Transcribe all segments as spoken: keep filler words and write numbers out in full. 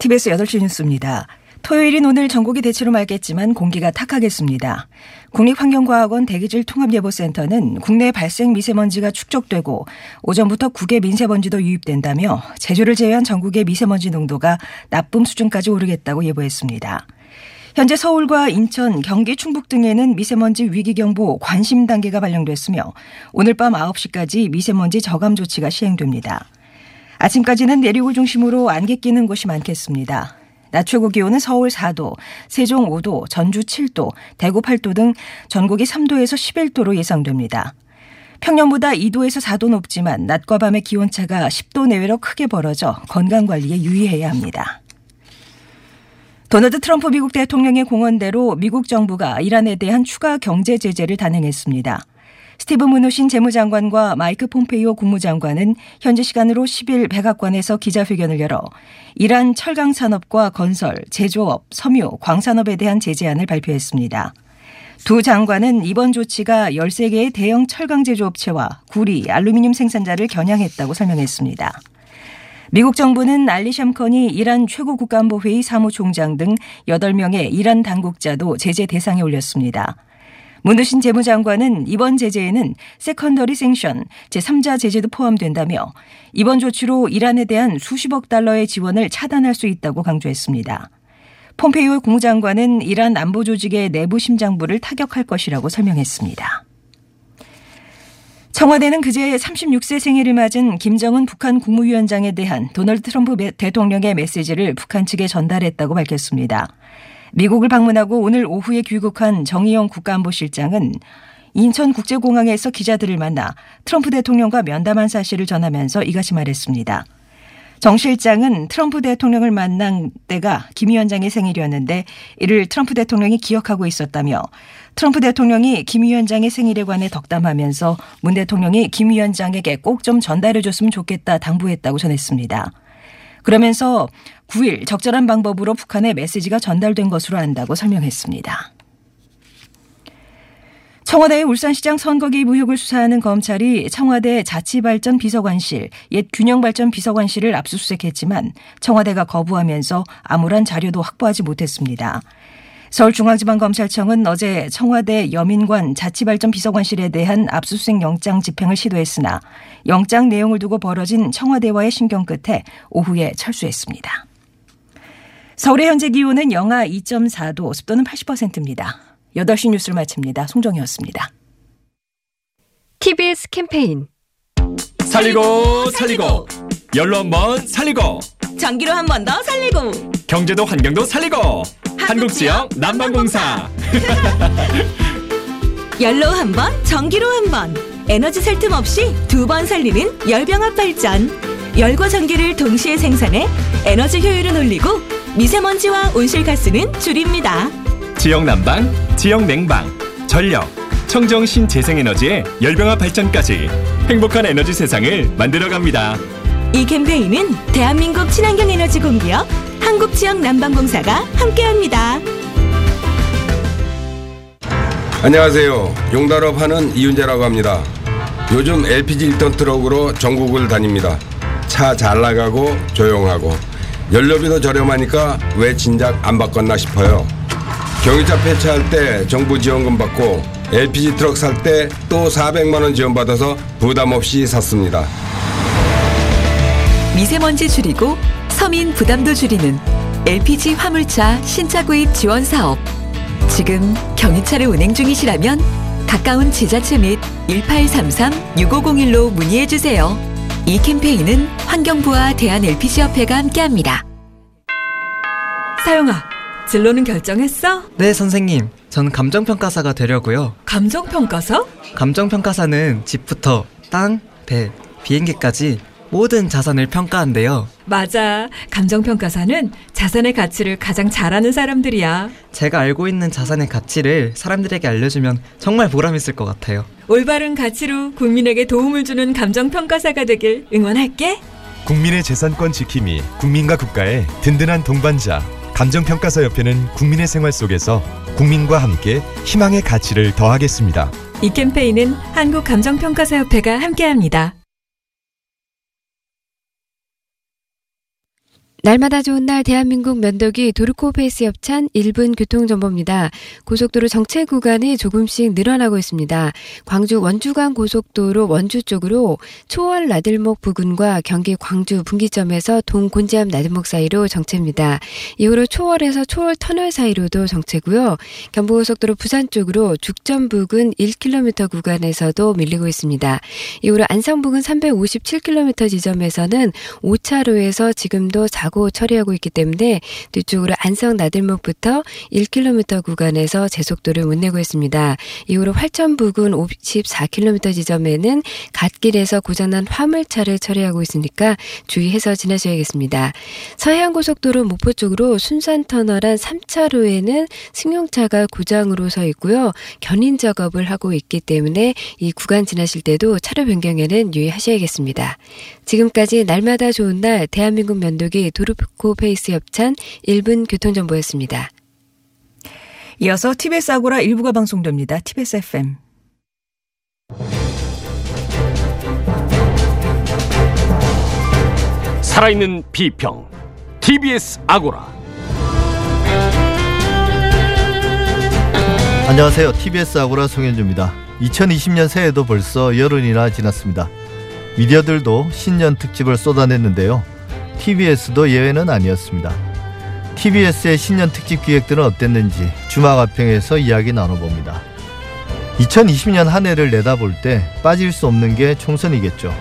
티비에스 여덟 시 뉴스입니다. 토요일인 오늘 전국이 대체로 맑겠지만 공기가 탁하겠습니다. 국립환경과학원 대기질 통합예보센터는 국내 발생 미세먼지가 축적되고 오전부터 국외 민세먼지도 유입된다며 제주를 제외한 전국의 미세먼지 농도가 나쁨 수준까지 오르겠다고 예보했습니다. 현재 서울과 인천, 경기, 충북 등에는 미세먼지 위기경보 관심 단계가 발령됐으며 오늘 밤 아홉 시까지 미세먼지 저감 조치가 시행됩니다. 아침까지는 내륙을 중심으로 안개 끼는 곳이 많겠습니다. 낮 최고 기온은 서울 사 도, 세종 오 도, 전주 칠 도, 대구 팔 도 등 전국이 삼 도에서 십일 도로 예상됩니다. 평년보다 이 도에서 사 도 높지만 낮과 밤의 기온차가 십 도 내외로 크게 벌어져 건강관리에 유의해야 합니다. 도널드 트럼프 미국 대통령의 공언대로 미국 정부가 이란에 대한 추가 경제 제재를 단행했습니다. 스티브 므누신 재무장관과 마이크 폼페이오 국무장관은 현지 시간으로 십 일 백악관에서 기자회견을 열어 이란 철강 산업과 건설, 제조업, 섬유, 광산업에 대한 제재안을 발표했습니다. 두 장관은 이번 조치가 열세 개의 대형 철강 제조업체와 구리, 알루미늄 생산자를 겨냥했다고 설명했습니다. 미국 정부는 알리 샴컨이 이란 최고국가안보회의 사무총장 등 여덟 명의 이란 당국자도 제재 대상에 올렸습니다. 므누신 재무장관은 이번 제재에는 세컨더리 생션, 제삼자 제재도 포함된다며 이번 조치로 이란에 대한 수십억 달러의 지원을 차단할 수 있다고 강조했습니다. 폼페이오 국무장관은 이란 안보조직의 내부 심장부를 타격할 것이라고 설명했습니다. 청와대는 그제 삼십육 세 생일을 맞은 김정은 북한 국무위원장에 대한 도널드 트럼프 대통령의 메시지를 북한 측에 전달했다고 밝혔습니다. 미국을 방문하고 오늘 오후에 귀국한 정의용 국가안보실장은 인천국제공항에서 기자들을 만나 트럼프 대통령과 면담한 사실을 전하면서 이같이 말했습니다. 정 실장은 트럼프 대통령을 만난 때가 김 위원장의 생일이었는데 이를 트럼프 대통령이 기억하고 있었다며 트럼프 대통령이 김 위원장의 생일에 관해 덕담하면서 문 대통령이 김 위원장에게 꼭 좀 전달해줬으면 좋겠다 당부했다고 전했습니다. 그러면서 구 일 적절한 방법으로 북한의 메시지가 전달된 것으로 안다고 설명했습니다. 청와대의 울산시장 선거 개입 의혹을 수사하는 검찰이 청와대 자치발전 비서관실, 옛 균형발전 비서관실을 압수수색했지만 청와대가 거부하면서 아무런 자료도 확보하지 못했습니다. 서울중앙지방검찰청은 어제 청와대 여민관 자치발전 비서관실에 대한 압수수색 영장 집행을 시도했으나 영장 내용을 두고 벌어진 청와대와의 신경 끝에 오후에 철수했습니다. 서울의 현재 기온은 영하 이 점 사 도, 습도는 팔십 퍼센트입니다. 여덟 시 뉴스를 마칩니다. 송정희였습니다. 티비에스 캠페인 살리고 살리고 열로 한 번 살리고 전기로 한 번 더 살리고 경제도 환경도 살리고 한국지역 난방공사 열로 한 번 전기로 한 번 에너지 살 틈 없이 두 번 살리는 열병합 발전 열과 전기를 동시에 생산해 에너지 효율은 올리고 미세먼지와 온실가스는 줄입니다. 지역 난방, 지역 냉방, 전력, 청정 신재생에너지의 열병합 발전까지 행복한 에너지 세상을 만들어갑니다. 이 캠페인은 대한민국 친환경에너지 공기업 한국지역난방공사가 함께합니다. 안녕하세요. 용달업 하는 이윤재라고 합니다. 요즘 엘피지 일 톤 트럭으로 전국을 다닙니다. 차 잘 나가고 조용하고 연료비도 저렴하니까 왜 진작 안 바꿨나 싶어요. 경유차 폐차할 때 정부 지원금 받고 엘피지 트럭 살 때 또 사백만 원 지원받아서 부담 없이 샀습니다. 미세먼지 줄이고 서민 부담도 줄이는 엘피지 화물차 신차 구입 지원 사업. 지금 경유차를 운행 중이시라면 가까운 지자체 및 일팔삼삼 육오공일로 문의해 주세요. 이 캠페인은 환경부와 대한엘피지협회가 함께합니다. 사용아, 진로는 결정했어? 네, 선생님. 전 감정평가사가 되려고요. 감정평가사? 감정평가사는 집부터 땅, 배, 비행기까지 모든 자산을 평가한대요. 맞아. 감정평가사는 자산의 가치를 가장 잘 아는 사람들이야. 제가 알고 있는 자산의 가치를 사람들에게 알려주면 정말 보람있을 것 같아요. 올바른 가치로 국민에게 도움을 주는 감정평가사가 되길 응원할게. 국민의 재산권 지킴이, 국민과 국가의 든든한 동반자. 감정평가사협회는 국민의 생활 속에서 국민과 함께 희망의 가치를 더하겠습니다. 이 캠페인은 한국감정평가사협회가 함께합니다. 날마다 좋은 날 대한민국 면도기 도르코 페이스 협찬 일 분 교통정보입니다. 고속도로 정체 구간이 조금씩 늘어나고 있습니다. 광주 원주간 고속도로 원주 쪽으로 초월 나들목 부근과 경기 광주 분기점에서 동곤지암 나들목 사이로 정체입니다. 이후로 초월에서 초월 터널 사이로도 정체고요. 경부고속도로 부산 쪽으로 죽전 부근 일 킬로미터 구간에서도 밀리고 있습니다. 이후로 안성 부근 삼백오십칠 킬로미터 지점에서는 오 차로에서 지금도 사고 처리하고 있기 때문에 뒤쪽으로 안성 나들목부터 일 킬로미터 구간에서 제속도를 못 내고 있습니다. 이후로 활천 부근 오십사 킬로미터 지점에는 갓길에서 고장난 화물차를 처리하고 있으니까 주의해서 지나셔야겠습니다. 서해안고속도로 목포 쪽으로 순산터널 안 삼 차로에는 승용차가 고장으로 서 있고요. 견인 작업을 하고 있기 때문에 이 구간 지나실 때도 차로 변경에는 유의하셔야겠습니다. 지금까지 날마다 좋은 날 대한민국 면도기 도르코 페이스 협찬 일 분 교통정보였습니다. 이어서 티비에스 아고라 일부가 방송됩니다. 티비에스 에프엠. 살아있는 비평 티비에스 아고라. 안녕하세요. 티비에스 아고라 송현주입니다. 이천이십 년 새해도 벌써 열흘이나 지났습니다. 미디어들도 신년 특집을 쏟아냈는데요. 티비에스도 예외는 아니었습니다. 티비에스의 신년 특집 기획들은 어땠는지 주마가평에서 이야기 나눠봅니다. 이천이십 년 한 해를 내다볼 때 빠질 수 없는 게 총선이겠죠.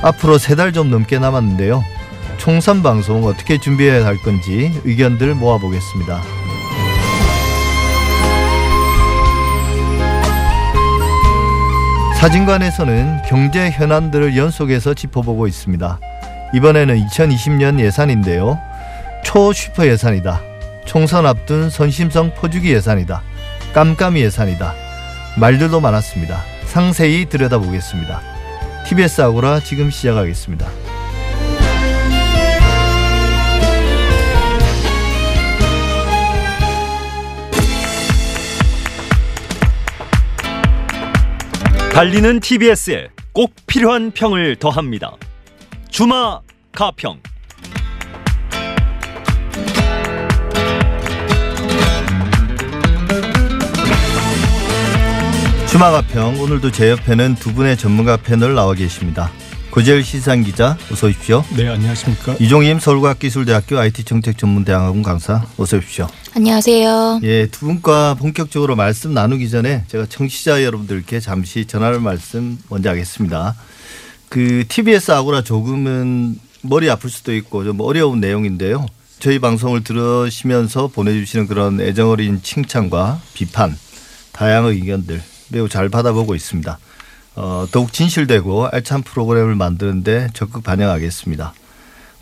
앞으로 세 달 좀 넘게 남았는데요. 총선 방송 어떻게 준비해야 할 건지 의견들 모아보겠습니다. 사진관에서는 경제 현안들을 연속해서 짚어보고 있습니다. 이번에는 이천이십 년 예산인데요. 초슈퍼 예산이다. 총선 앞둔 선심성 퍼주기 예산이다. 깜깜이 예산이다. 말들도 많았습니다. 상세히 들여다보겠습니다. 티비에스 아고라 지금 시작하겠습니다. 달리는 티비에스에 꼭 필요한 평을 더합니다. 주마 가평. 주마 가평, 오늘도 제 옆에는 두 분의 전문가 패널 나와 계십니다. 고재열 시상기자 어서 오십시오. 네, 안녕하십니까. 이종임 서울과학기술대학교 아이티정책전문대학원 강사 어서 오십시오. 안녕하세요. 예, 두 분과 본격적으로 말씀 나누기 전에 제가 청취자 여러분들께 잠시 전할 말씀 먼저 하겠습니다. 그 티비에스 아고라 조금은 머리 아플 수도 있고 좀 어려운 내용인데요. 저희 방송을 들으시면서 보내주시는 그런 애정어린 칭찬과 비판, 다양한 의견들 매우 잘 받아보고 있습니다. 어, 더욱 진실되고 알찬 프로그램을 만드는데 적극 반영하겠습니다.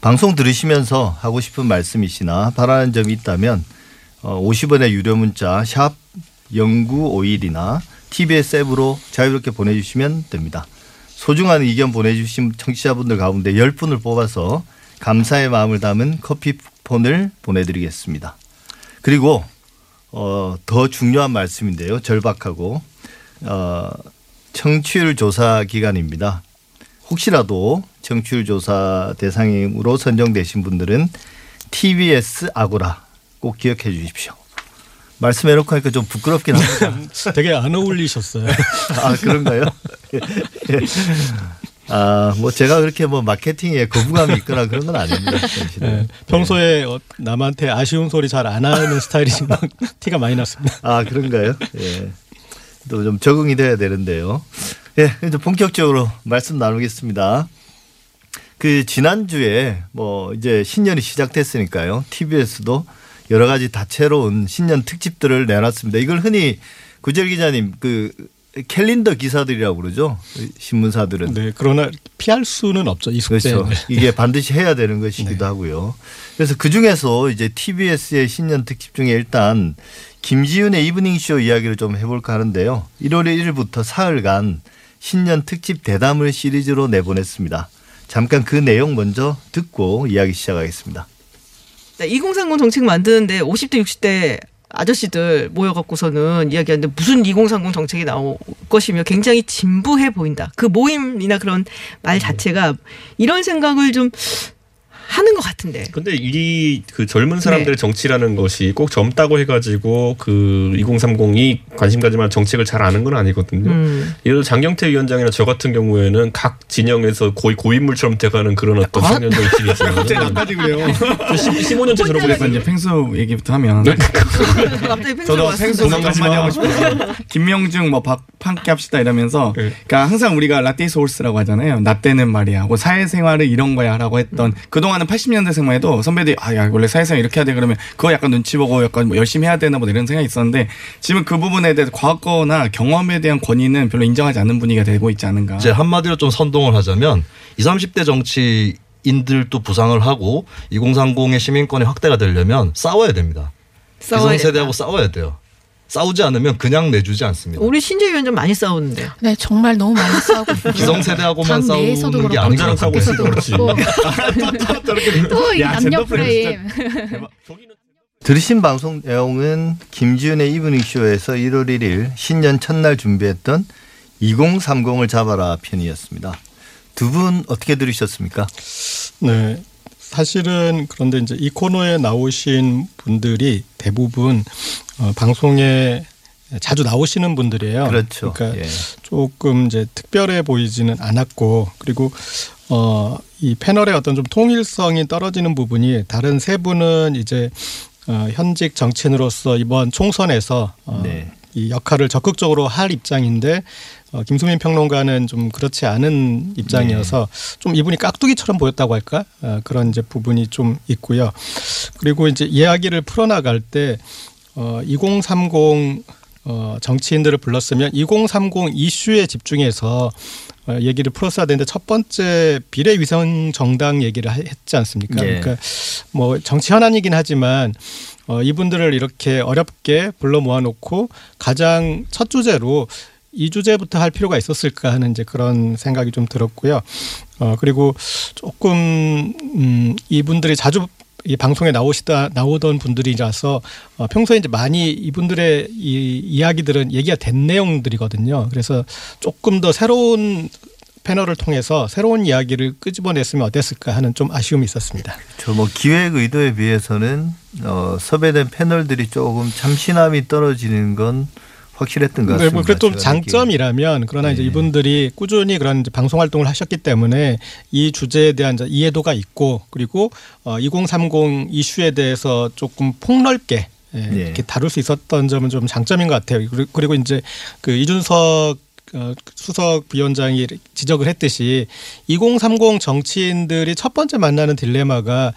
방송 들으시면서 하고 싶은 말씀이시나 바라는 점이 있다면 어, 오십 원의 유료 문자 샵 공구오일이나 티비에스 앱으로 자유롭게 보내주시면 됩니다. 소중한 의견 보내주신 청취자분들 가운데 열 분을 뽑아서 감사의 마음을 담은 커피 쿠폰을 보내드리겠습니다. 그리고 어, 더 중요한 말씀인데요. 절박하고 어, 청취율 조사 기간입니다. 혹시라도 청취율 조사 대상으로 선정되신 분들은 티비에스 아고라 꼭 기억해 주십시오. 말씀해놓고 하니까 좀 부끄럽긴 합니다. 되게 안 어울리셨어요. 아, 그런가요? 아, 뭐 제가 그렇게 뭐 마케팅에 거부감이 있거나 그런 건 아닙니다. 네, 평소에 네. 남한테 아쉬운 소리 잘 안 하는 스타일이지만 티가 많이 났습니다. 아, 그런가요? 예. 또 좀 적응이 돼야 되는데요. 예, 이제 본격적으로 말씀 나누겠습니다. 그 지난주에 뭐 이제 신년이 시작됐으니까요. 티비에스도 여러 가지 다채로운 신년 특집들을 내놨습니다. 이걸 흔히 구재일 기자님 그 캘린더 기사들이라고 그러죠. 신문사들은. 네. 그러나 피할 수는 없죠. 이 숙제. 그렇죠. 이게 반드시 해야 되는 것이기도 네. 하고요. 그래서 그중에서 이제 티비에스의 신년 특집 중에 일단 김지윤의 이브닝쇼 이야기를 좀 해볼까 하는데요. 일월 일일부터 사흘간 신년 특집 대담을 시리즈로 내보냈습니다. 잠깐 그 내용 먼저 듣고 이야기 시작하겠습니다. 이공삼공 정책 만드는데 오십대 육십대 아저씨들 모여갖고서는 이야기하는데 무슨 이공삼공 정책이 나올 것이며 굉장히 진부해 보인다. 그 모임이나 그런 말 자체가 이런 생각을 좀 하는 것 같은데. 근데 이 그 젊은 사람들의 네. 정치라는 것이 꼭 젊다고 해가지고 그 이공삼공이 관심 가지만 정책을 잘 아는 건 아니거든요. 음. 예를 들어 장경태 위원장이나 저 같은 경우에는 각 진영에서 거의 고인물처럼 돼가는 그런 어떤 청년 정치이잖아요. 갑자기 나까지 그래요. 십오 년째 저러고 그래서 이제 펭수 얘기부터 하면. 갑자기 펭수가 왔습니다. 도망가지마. 하고 싶어요. 김명중 뭐 밥 한 끼 합시다 이러면서. 네. 그러니까 항상 우리가 라떼이스 홀스라고 하잖아요. 나 때는 말이야. 뭐 사회생활을 이런 거야 라고 했던 그동안은 팔십 년대생만 해도 선배들이 아, 야, 원래 사회생활 이렇게 해야 돼 그러면 그거 약간 눈치 보고 약간 뭐 열심히 해야 되나 뭐 이런 생각이 있었는데 지금 그 부분에 대해서 과거나 경험에 대한 권위는 별로 인정하지 않는 분위기가 되고 있지 않은가. 이제 한마디로 좀 선동을 하자면 이십, 삼십 대 정치인들도 부상을 하고 이공삼공의 시민권이 확대가 되려면 싸워야 됩니다. 싸워야 기성세대하고 싸워야 돼요. 싸우지 않으면 그냥 내주지 않습니다. 우리 신재 위원장 많이 싸우는데. 네, 정말 너무 많이 싸우고. 기성세대하고만 싸우는 게 아니잖아. 싸우고 있어도 그렇고. 또 이 남녀 프레임. 들으신 방송 내용은 김지윤의 이브닝 쇼에서 일월 일일 신년 첫날 준비했던 이공삼공을 잡아라 편이었습니다. 두 분 어떻게 들으셨습니까? 네. 사실은 그런데 이제 이 코너에 나오신 분들이 대부분 어, 방송에 자주 나오시는 분들이에요. 그렇죠. 그러니까 예. 조금 이제 특별해 보이지는 않았고 그리고 어, 이 패널의 어떤 좀 통일성이 떨어지는 부분이 다른 세 분은 이제 어, 현직 정치인으로서 이번 총선에서 어, 네. 이 역할을 적극적으로 할 입장인데 어, 김수민 평론가는 좀 그렇지 않은 입장이어서 네. 좀 이분이 깍두기처럼 보였다고 할까 어, 그런 이제 부분이 좀 있고요. 그리고 이제 이야기를 풀어나갈 때. 어, 이공삼공 어, 정치인들을 불렀으면 이공삼공 이슈에 집중해서 어, 얘기를 풀었어야 되는데 첫 번째 비례위성 정당 얘기를 하, 했지 않습니까? 예. 그러니까 뭐 정치 현안이긴 하지만 어, 이분들을 이렇게 어렵게 불러 모아놓고 가장 첫 주제로 이 주제부터 할 필요가 있었을까 하는 이제 그런 생각이 좀 들었고요. 어, 그리고 조금 음, 이분들이 자주 이 방송에 나오시다 나오던 분들이라서 어, 평소에 이제 많이 이분들의 이 이야기들은 얘기가 된 내용들이거든요. 그래서 조금 더 새로운 패널을 통해서 새로운 이야기를 끄집어냈으면 어땠을까 하는 좀 아쉬움이 있었습니다. 저 뭐 기획 의도에 비해서는 어, 섭외된 패널들이 조금 참신함이 떨어지는 건 확실했던 것 같습니다. 네, 그래도 좀 장점이라면 그러나 네. 이제 이분들이 꾸준히 그런 이제 방송 활동을 하셨기 때문에 이 주제에 대한 이제 이해도가 있고 그리고 어, 이공삼공 이슈에 대해서 조금 폭넓게 예, 네. 이렇게 다룰 수 있었던 점은 좀 장점인 것 같아요. 그리고 이제 그 이준석 수석 부위원장이 지적을 했듯이 이공삼공 정치인들이 첫 번째 만나는 딜레마가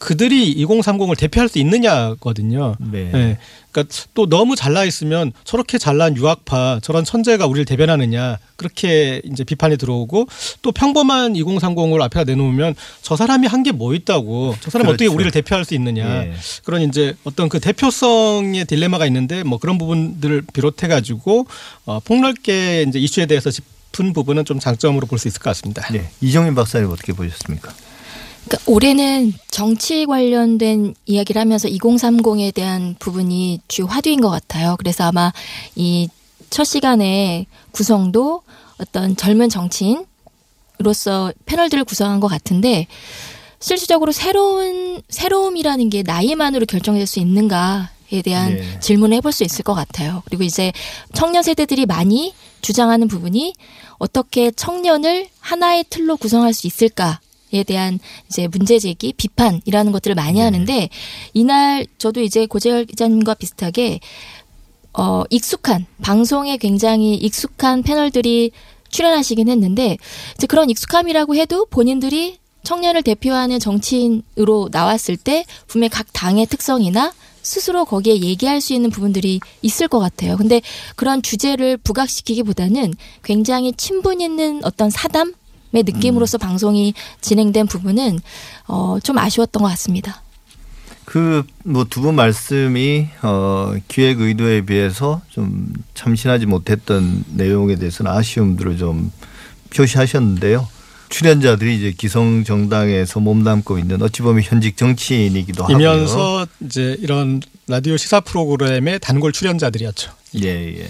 그들이 이공삼공을 대표할 수 있느냐거든요. 네. 네. 그러니까 또 너무 잘나 있으면 저렇게 잘난 유학파 저런 천재가 우리를 대변하느냐 그렇게 이제 비판이 들어오고 또 평범한 이공삼공을 앞에다 내놓으면 저 사람이 한 게 뭐 있다고 저 사람 그렇죠. 어떻게 우리를 대표할 수 있느냐 예. 그런 이제 어떤 그 대표성의 딜레마가 있는데 뭐 그런 부분들을 비롯해가지고 어, 폭넓게 이제 이슈에 대해서 짚은 부분은 좀 장점으로 볼 수 있을 것 같습니다. 네. 이정민 박사님 어떻게 보셨습니까? 그러니까 올해는 정치 관련된 이야기를 하면서 이공삼공에 대한 부분이 주 화두인 것 같아요. 그래서 아마 이 첫 시간에 구성도 어떤 젊은 정치인으로서 패널들을 구성한 것 같은데 실질적으로 새로운, 새로움이라는 게 나이만으로 결정될 수 있는가에 대한 네. 질문을 해볼 수 있을 것 같아요. 그리고 이제 청년 세대들이 많이 주장하는 부분이 어떻게 청년을 하나의 틀로 구성할 수 있을까? 에 대한 이제 문제 제기, 비판이라는 것들을 많이 하는데 이날 저도 이제 고재열 기자님과 비슷하게 어, 익숙한 방송에 굉장히 익숙한 패널들이 출연하시긴 했는데 이제 그런 익숙함이라고 해도 본인들이 청년을 대표하는 정치인으로 나왔을 때 분명히 각 당의 특성이나 스스로 거기에 얘기할 수 있는 부분들이 있을 것 같아요. 근데 그런 주제를 부각시키기보다는 굉장히 친분 있는 어떤 사담 의 느낌으로서 음. 방송이 진행된 부분은 어, 좀 아쉬웠던 것 같습니다. 그 뭐 두 분 말씀이 어, 기획 의도에 비해서 좀 참신하지 못했던 내용에 대해서는 아쉬움들을 좀 표시하셨는데요. 출연자들이 이제 기성 정당에서 몸담고 있는 어찌 보면 현직 정치인이기도 하고요. 이면서 이제 이런 라디오 시사 프로그램의 단골 출연자들이었죠. 예, 예.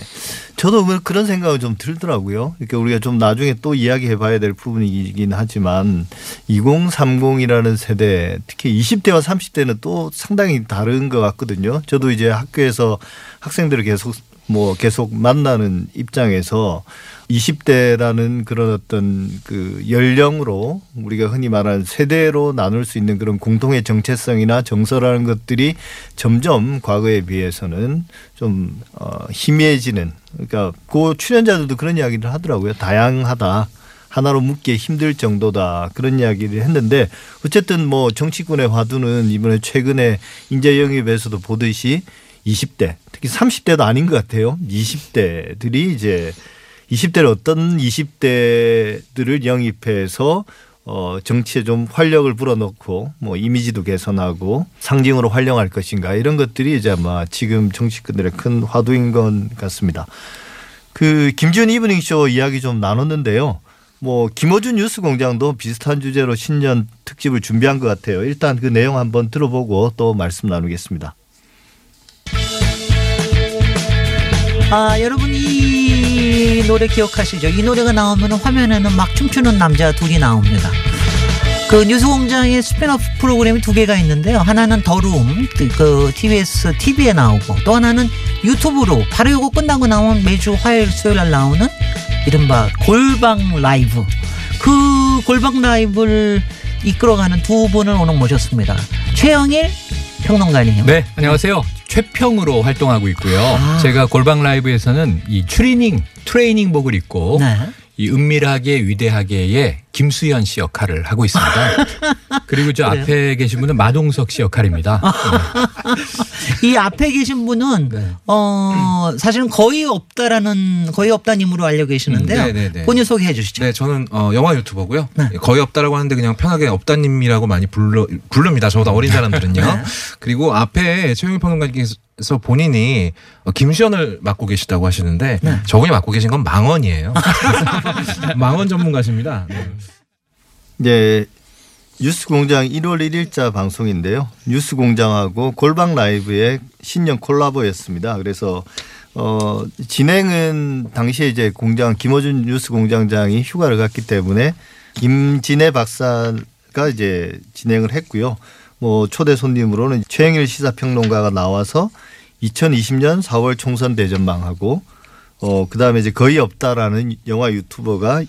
저도 그런 생각을 좀 들더라고요. 이렇게 우리가 좀 나중에 또 이야기해봐야 될 부분이긴 하지만 이공삼공이라는 세대, 특히 이십 대와 삼십 대는 또 상당히 다른 것 같거든요. 저도 이제 학교에서 학생들을 계속 뭐 계속 만나는 입장에서 이십 대라는 그런 어떤 그 연령으로 우리가 흔히 말하는 세대로 나눌 수 있는 그런 공통의 정체성이나 정서라는 것들이 점점 과거에 비해서는 좀 어, 희미해지는, 그러니까 그 출연자들도 그런 이야기를 하더라고요. 다양하다. 하나로 묶기 힘들 정도다. 그런 이야기를 했는데 어쨌든 뭐 정치권의 화두는 이번에 최근에 인재 영입에서도 보듯이 이십 대, 특히 삼십 대도 아닌 것 같아요. 이십 대들이 이제 이십 대를 어떤 이십 대들을 영입해서 어 정치에 좀 활력을 불어넣고 뭐 이미지도 개선하고 상징으로 활용할 것인가, 이런 것들이 이제 아마 지금 정치권들의 큰 화두인 것 같습니다. 그 김지훈 이브닝쇼 이야기 좀 나눴는데요. 뭐 김호준 뉴스공장도 비슷한 주제로 신년 특집을 준비한 것 같아요. 일단 그 내용 한번 들어보고 또 말씀 나누겠습니다. 아, 여러분 이 노래 기억하시죠? 이 노래가 나오면 화면에는 막 춤추는 남자 둘이 나옵니다. 그 뉴스공장의 스핀오프 프로그램이 두 개가 있는데요. 하나는 더룸, 그 티비에스 티비에 나오고, 또 하나는 유튜브로 바로 이거 끝나고 나온 매주 화요일 수요일 날 나오는 이른바 골방 라이브. 그 골방 라이브를 이끌어가는 두 분을 오늘 모셨습니다. 최영일 평론가님. 네, 안녕하세요. 최평으로 활동하고 있고요. 아. 제가 골방 라이브에서는 이 추리닝, 트레이닝복을 입고, 네, 이 은밀하게 위대하게의 김수현 씨 역할을 하고 있습니다. 그리고 저 그래요? 앞에 계신 분은 마동석 씨 역할입니다. 네. 이 앞에 계신 분은, 네, 어, 사실은 거의 없다라는, 거의 없다님으로 알려 계시는데요. 음, 본인 소개해 주시죠. 네, 저는 어, 영화 유튜버고요. 네. 거의 없다라고 하는데 그냥 편하게 없다님이라고 많이 불러, 부릅니다. 저보다 어린 사람들은요. 네. 그리고 앞에 최영일 평론가님께서 그래서 본인이 김수현을 맡고 계시다고 하시는데, 네, 저분이 맡고 계신 건 망언이에요. 망언 전문가십니다. 네. 네, 뉴스공장 일월 일일자 방송인데요. 뉴스공장하고 골방 라이브의 신년 콜라보였습니다. 그래서 어, 진행은 당시에 이제 공장 김호준 뉴스공장장이 휴가를 갔기 때문에 김진해 박사가 이제 진행을 했고요. 뭐 초대 손님으로는 최영일 시사평론가가 나와서 이천이십년 사월 총선 대전망하고, 어 그다음에 이제 거의 없다라는 영화 유튜버가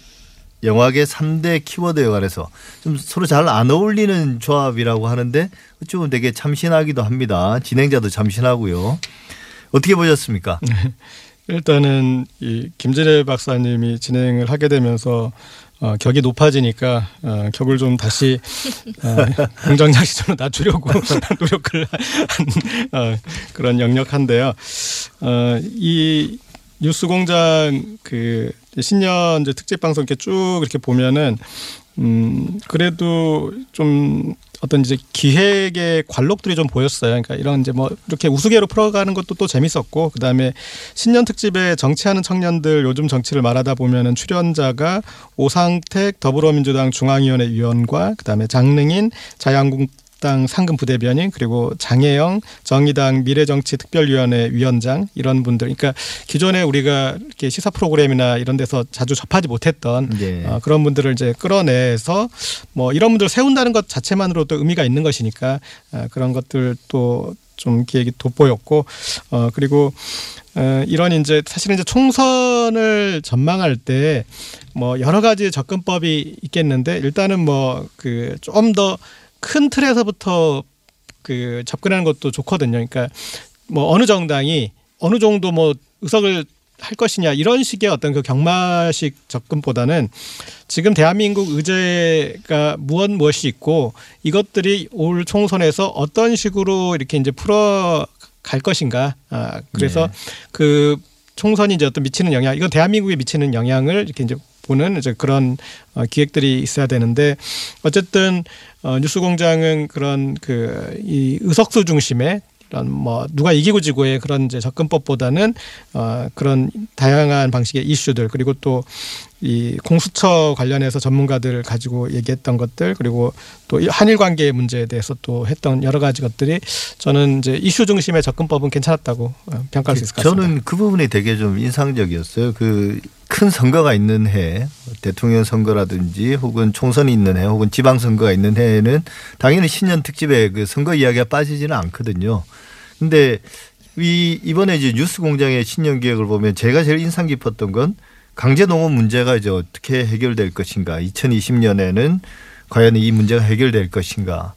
영화계 삼 대 키워드에 관해서 좀 서로 잘 안 어울리는 조합이라고 하는데 어쩌면 되게 참신하기도 합니다. 진행자도 참신하고요. 어떻게 보셨습니까? 일단은 이 김진해 박사님이 진행을 하게 되면서 어, 격이 높아지니까 어, 격을 좀 다시 어, 공장장 시절로 낮추려고 노력을 한 어, 그런 영역한데요. 어, 이 뉴스공장 그 신년 이제 특집 방송 이렇게 쭉 이렇게 보면은 음, 그래도 좀 어떤 이제 기획의 관록들이 좀 보였어요. 그러니까 이런 이제 뭐 이렇게 우스개로 풀어가는 것도 또 재밌었고, 그 다음에 신년 특집에 정치하는 청년들 요즘 정치를 말하다 보면은 출연자가 오상택 더불어민주당 중앙위원회 위원과 그 다음에 장릉인 자유한국당 상근 부대변인, 그리고 장혜영 정의당 미래정치특별위원회 위원장, 이런 분들. 그러니까 기존에 우리가 이렇게 시사 프로그램이나 이런 데서 자주 접하지 못했던, 네, 어, 그런 분들을 이제 끌어내서 뭐 이런 분들을 세운다는 것 자체만으로도 의미가 있는 것이니까 어, 그런 것들 또 좀 기획이 돋보였고, 어, 그리고 어, 이런 이제 사실은 이제 총선을 전망할 때 뭐 여러 가지 접근법이 있겠는데, 일단은 뭐 그 좀 더 큰 틀에서부터 그 접근하는 것도 좋거든요. 그러니까 뭐 어느 정당이 어느 정도 뭐 의석을 할 것이냐, 이런 식의 어떤 그 경마식 접근보다는 지금 대한민국 의제가 무엇 무엇이 있고 이것들이 올 총선에서 어떤 식으로 이렇게 이제 풀어갈 것인가. 아, 그래서 네, 그 총선이 이제 어떤 미치는 영향, 이건 대한민국에 미치는 영향을 이렇게 이제 보는 이제 그런 어, 기획들이 있어야 되는데, 어쨌든 어, 뉴스공장은 그런 그 이 의석수 중심의 이런 뭐 누가 이기고 지고의 그런 이제 접근법보다는 어 그런 다양한 방식의 이슈들, 그리고 또 이 공수처 관련해서 전문가들을 가지고 얘기했던 것들, 그리고 또 한일 관계의 문제에 대해서 또 했던 여러 가지 것들이 저는 이제 이슈 중심의 접근법은 괜찮았다고 평가할 수 있을 것 같습니다. 저는 그 부분이 되게 좀 인상적이었어요. 그 큰 선거가 있는 해, 대통령 선거라든지 혹은 총선이 있는 해 혹은 지방선거가 있는 해에는 당연히 신년 특집에 그 선거 이야기가 빠지지는 않거든요. 그런데 이번에 이제 뉴스 공장의 신년 기획을 보면 제가 제일 인상 깊었던 건 강제동원 문제가 이제 어떻게 해결될 것인가, 이천이십 년에는 과연 이 문제가 해결될 것인가.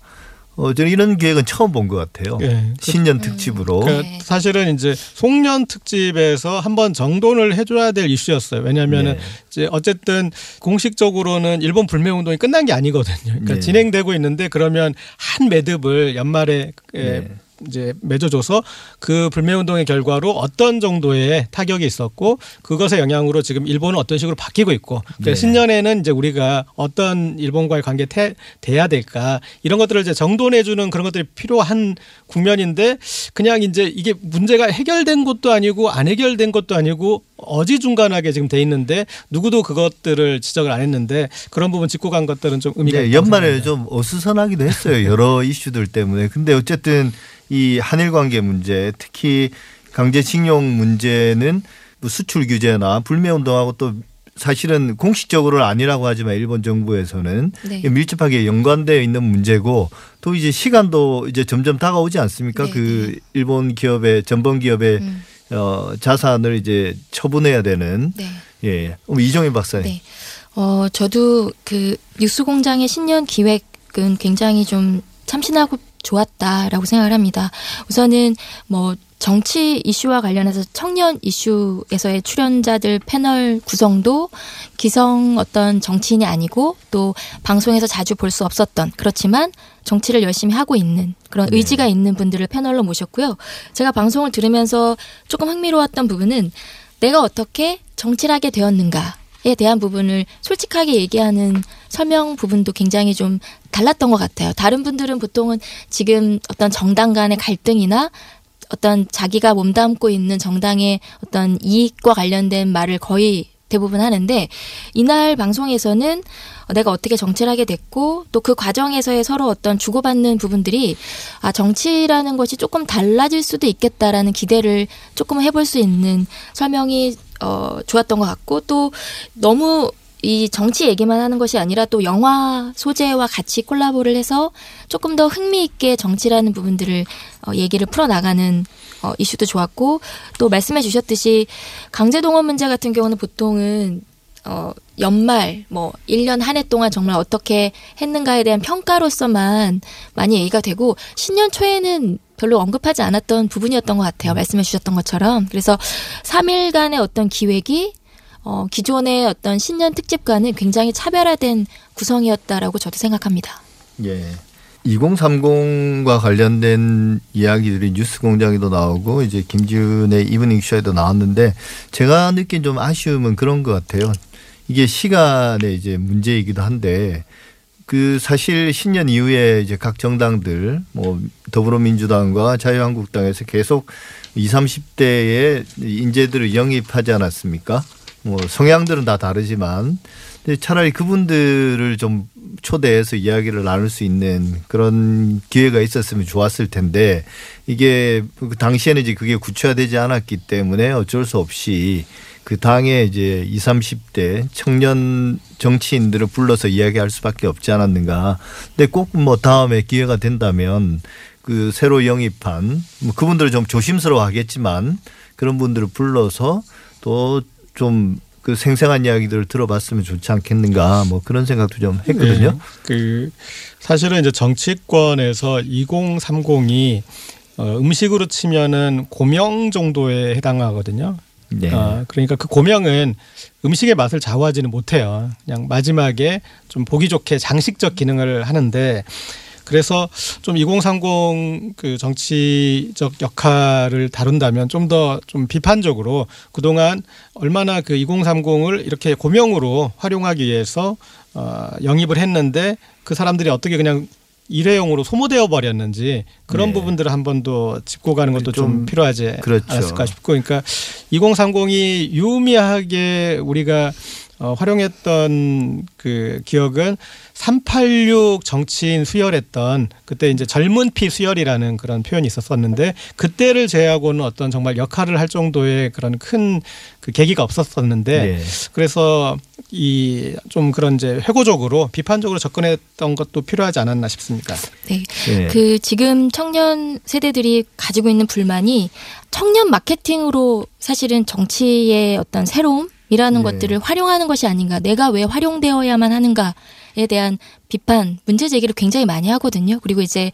어, 저는 이런 기획은 처음 본 것 같아요. 네. 신년 특집으로. 그 사실은 이제 송년 특집에서 한번 정돈을 해줘야 될 이슈였어요. 왜냐하면은 네. 이제 어쨌든 공식적으로는 일본 불매운동이 끝난 게 아니거든요. 그러니까 네. 진행되고 있는데 그러면 한 매듭을 연말에 네. 이제 맺어줘서 그 불매운동의 결과로 어떤 정도의 타격이 있었고 그것의 영향으로 지금 일본은 어떤 식으로 바뀌고 있고 네. 신년에는 이제 우리가 어떤 일본과의 관계에 대해야 될까, 이런 것들을 이제 정돈해주는 그런 것들이 필요한 국면인데 그냥 이제 이게 문제가 해결된 것도 아니고 안 해결된 것도 아니고 어지중간하게 지금 돼 있는데 누구도 그것들을 지적을 안 했는데 그런 부분 짚고 간 것들은 좀 의미가 네, 연말에 생각나요. 좀 어수선하기도 했어요. 여러 이슈들 때문에. 근데 어쨌든 이 한일 관계 문제, 특히 강제징용 문제는 수출 규제나 불매운동하고 또 사실은 공식적으로는 아니라고 하지만 일본 정부에서는 네. 밀접하게 연관되어 있는 문제고 또 이제 시간도 이제 점점 다가오지 않습니까? 네. 그 일본 기업의 전범 기업의 음. 어, 자산을 이제 처분해야 되는. 네. 예. 이정인 박사님. 네. 어, 저도 그 뉴스공장의 신년 기획은 굉장히 좀 참신하고 좋았다라고 생각을 합니다. 우선은 뭐 정치 이슈와 관련해서 청년 이슈에서의 출연자들 패널 구성도 기성 어떤 정치인이 아니고 또 방송에서 자주 볼 수 없었던, 그렇지만 정치를 열심히 하고 있는 그런 네. 의지가 있는 분들을 패널로 모셨고요. 제가 방송을 들으면서 조금 흥미로웠던 부분은 내가 어떻게 정치를 하게 되었는가 에 대한 부분을 솔직하게 얘기하는 설명 부분도 굉장히 좀 달랐던 것 같아요. 다른 분들은 보통은 지금 어떤 정당 간의 갈등이나 어떤 자기가 몸담고 있는 정당의 어떤 이익과 관련된 말을 거의 대부분 하는데 이날 방송에서는 내가 어떻게 정치를 하게 됐고 또 그 과정에서의 서로 어떤 주고받는 부분들이 아 정치라는 것이 조금 달라질 수도 있겠다라는 기대를 조금 해볼 수 있는 설명이 어, 좋았던 것 같고 또 너무 이 정치 얘기만 하는 것이 아니라 또 영화 소재와 같이 콜라보를 해서 조금 더 흥미있게 정치라는 부분들을 어, 얘기를 풀어나가는 어, 이슈도 좋았고 또 말씀해 주셨듯이 강제동원 문제 같은 경우는 보통은 어, 연말 뭐 일 년 한 해 동안 정말 어떻게 했는가에 대한 평가로서만 많이 얘기가 되고 신년 초에는 별로 언급하지 않았던 부분이었던 것 같아요. 말씀해 주셨던 것처럼. 그래서 삼 일간의 어떤 기획이 어, 기존의 어떤 신년 특집과는 굉장히 차별화된 구성이었다라고 저도 생각합니다. 예. 이공삼공과 관련된 이야기들이 뉴스 공장에도 나오고 이제 김지훈의 이브닝쇼에도 나왔는데 제가 느낀 좀 아쉬움은 그런 것 같아요. 이게 시간의 이제 문제이기도 한데 그 사실 신년 이후에 이제 각 정당들 뭐 더불어민주당과 자유한국당에서 계속 이십, 삼십 대의 인재들을 영입하지 않았습니까? 뭐 성향들은 다 다르지만 차라리 그분들을 좀 초대해서 이야기를 나눌 수 있는 그런 기회가 있었으면 좋았을 텐데 이게 당시에는 이제 그게 구체화되지 않았기 때문에 어쩔 수 없이 그 당의 이제 이십, 삼십 대 청년 정치인들을 불러서 이야기할 수밖에 없지 않았는가. 근데 꼭 뭐 다음에 기회가 된다면 그 새로 영입한 뭐 그분들을 좀 조심스러워 하겠지만 그런 분들을 불러서 또 좀 그 생생한 이야기들을 들어봤으면 좋지 않겠는가 뭐 그런 생각도 좀 했거든요. 네, 그 사실은 이제 정치권에서 이공삼공이 어, 음식으로 치면은 고명 정도에 해당하거든요. 네. 어, 그러니까 그 고명은 음식의 맛을 좌우하지는 못해요. 그냥 마지막에 좀 보기 좋게 장식적 기능을 하는데 그래서 좀 이공삼공 그 정치적 역할을 다룬다면 좀 더 좀 비판적으로 그동안 얼마나 그 이공삼공을 이렇게 고명으로 활용하기 위해서 어, 영입을 했는데 그 사람들이 어떻게 그냥 일회용으로 소모되어 버렸는지 그런 네. 부분들을 한 번 더 짚고 가는 것도 좀, 좀 필요하지 그렇죠. 않았을까 싶고, 그러니까 이공삼공이 유의미하게 우리가 어, 활용했던 그 기억은 삼팔육 정치인 수혈했던 그때 이제 젊은 피 수혈이라는 그런 표현이 있었었는데 그때를 제외하고는 어떤 정말 역할을 할 정도의 그런 큰 그 계기가 없었었는데 네. 그래서 이 좀 그런 이제 회고적으로 비판적으로 접근했던 것도 필요하지 않았나 싶습니다. 네. 네. 그 지금 청년 세대들이 가지고 있는 불만이 청년 마케팅으로 사실은 정치의 어떤 새로움 이라는 네. 것들을 활용하는 것이 아닌가, 내가 왜 활용되어야만 하는가에 대한 비판, 문제 제기를 굉장히 많이 하거든요. 그리고 이제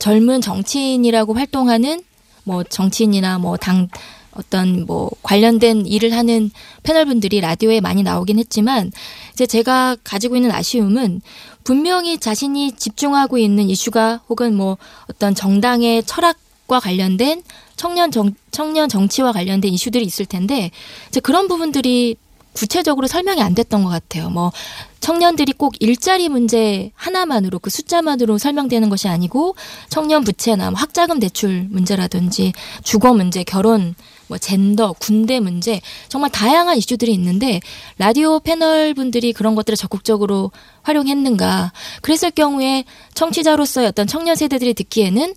젊은 정치인이라고 활동하는 뭐 정치인이나 뭐 당 어떤 뭐 관련된 일을 하는 패널분들이 라디오에 많이 나오긴 했지만 이제 제가 가지고 있는 아쉬움은 분명히 자신이 집중하고 있는 이슈가 혹은 뭐 어떤 정당의 철학과 관련된 청년 정, 청년 정치와 관련된 이슈들이 있을 텐데 이제 그런 부분들이 구체적으로 설명이 안 됐던 것 같아요. 뭐 청년들이 꼭 일자리 문제 하나만으로 그 숫자만으로 설명되는 것이 아니고 청년 부채나 뭐 학자금 대출 문제라든지 주거 문제, 결혼, 뭐 젠더, 군대 문제 정말 다양한 이슈들이 있는데 라디오 패널 분들이 그런 것들을 적극적으로 활용했는가. 그랬을 경우에 청취자로서의 어떤 청년 세대들이 듣기에는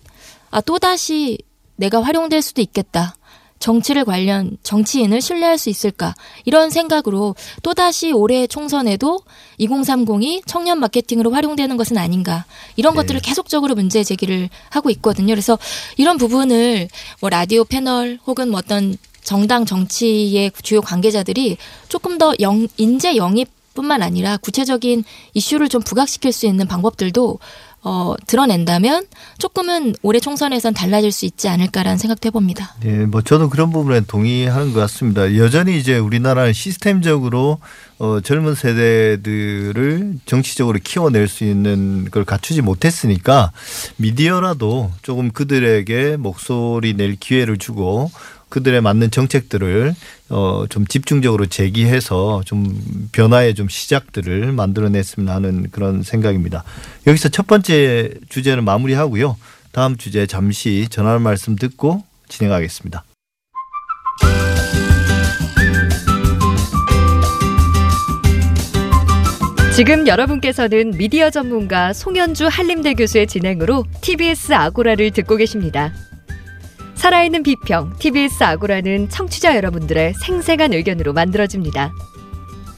아, 또다시 내가 활용될 수도 있겠다. 정치를 관련 정치인을 신뢰할 수 있을까? 이런 생각으로 또다시 올해 총선에도 이공삼공이 청년 마케팅으로 활용되는 것은 아닌가? 이런 네. 것들을 계속적으로 문제 제기를 하고 있거든요. 그래서 이런 부분을 뭐 라디오 패널 혹은 뭐 어떤 정당 정치의 주요 관계자들이 조금 더 영, 인재 영입뿐만 아니라 구체적인 이슈를 좀 부각시킬 수 있는 방법들도 어, 드러낸다면 조금은 올해 총선에선 달라질 수 있지 않을까라는 생각도 해봅니다. 예, 뭐 저도 그런 부분에 동의하는 것 같습니다. 여전히 이제 우리나라는 시스템적으로 어, 젊은 세대들을 정치적으로 키워낼 수 있는 걸 갖추지 못했으니까 미디어라도 조금 그들에게 목소리 낼 기회를 주고 그들에 맞는 정책들을 어, 좀 집중적으로 제기해서 좀 변화의 좀 시작들을 만들어냈으면 하는 그런 생각입니다. 여기서 첫 번째 주제는 마무리하고요. 다음 주제 잠시 전화 말씀 듣고 진행하겠습니다. 지금 여러분께서는 미디어 전문가 송현주 한림대 교수의 진행으로 티비에스 아고라를 듣고 계십니다. 살아있는 비평, 티비에스 아고라는 청취자 여러분들의 생생한 의견으로 만들어집니다.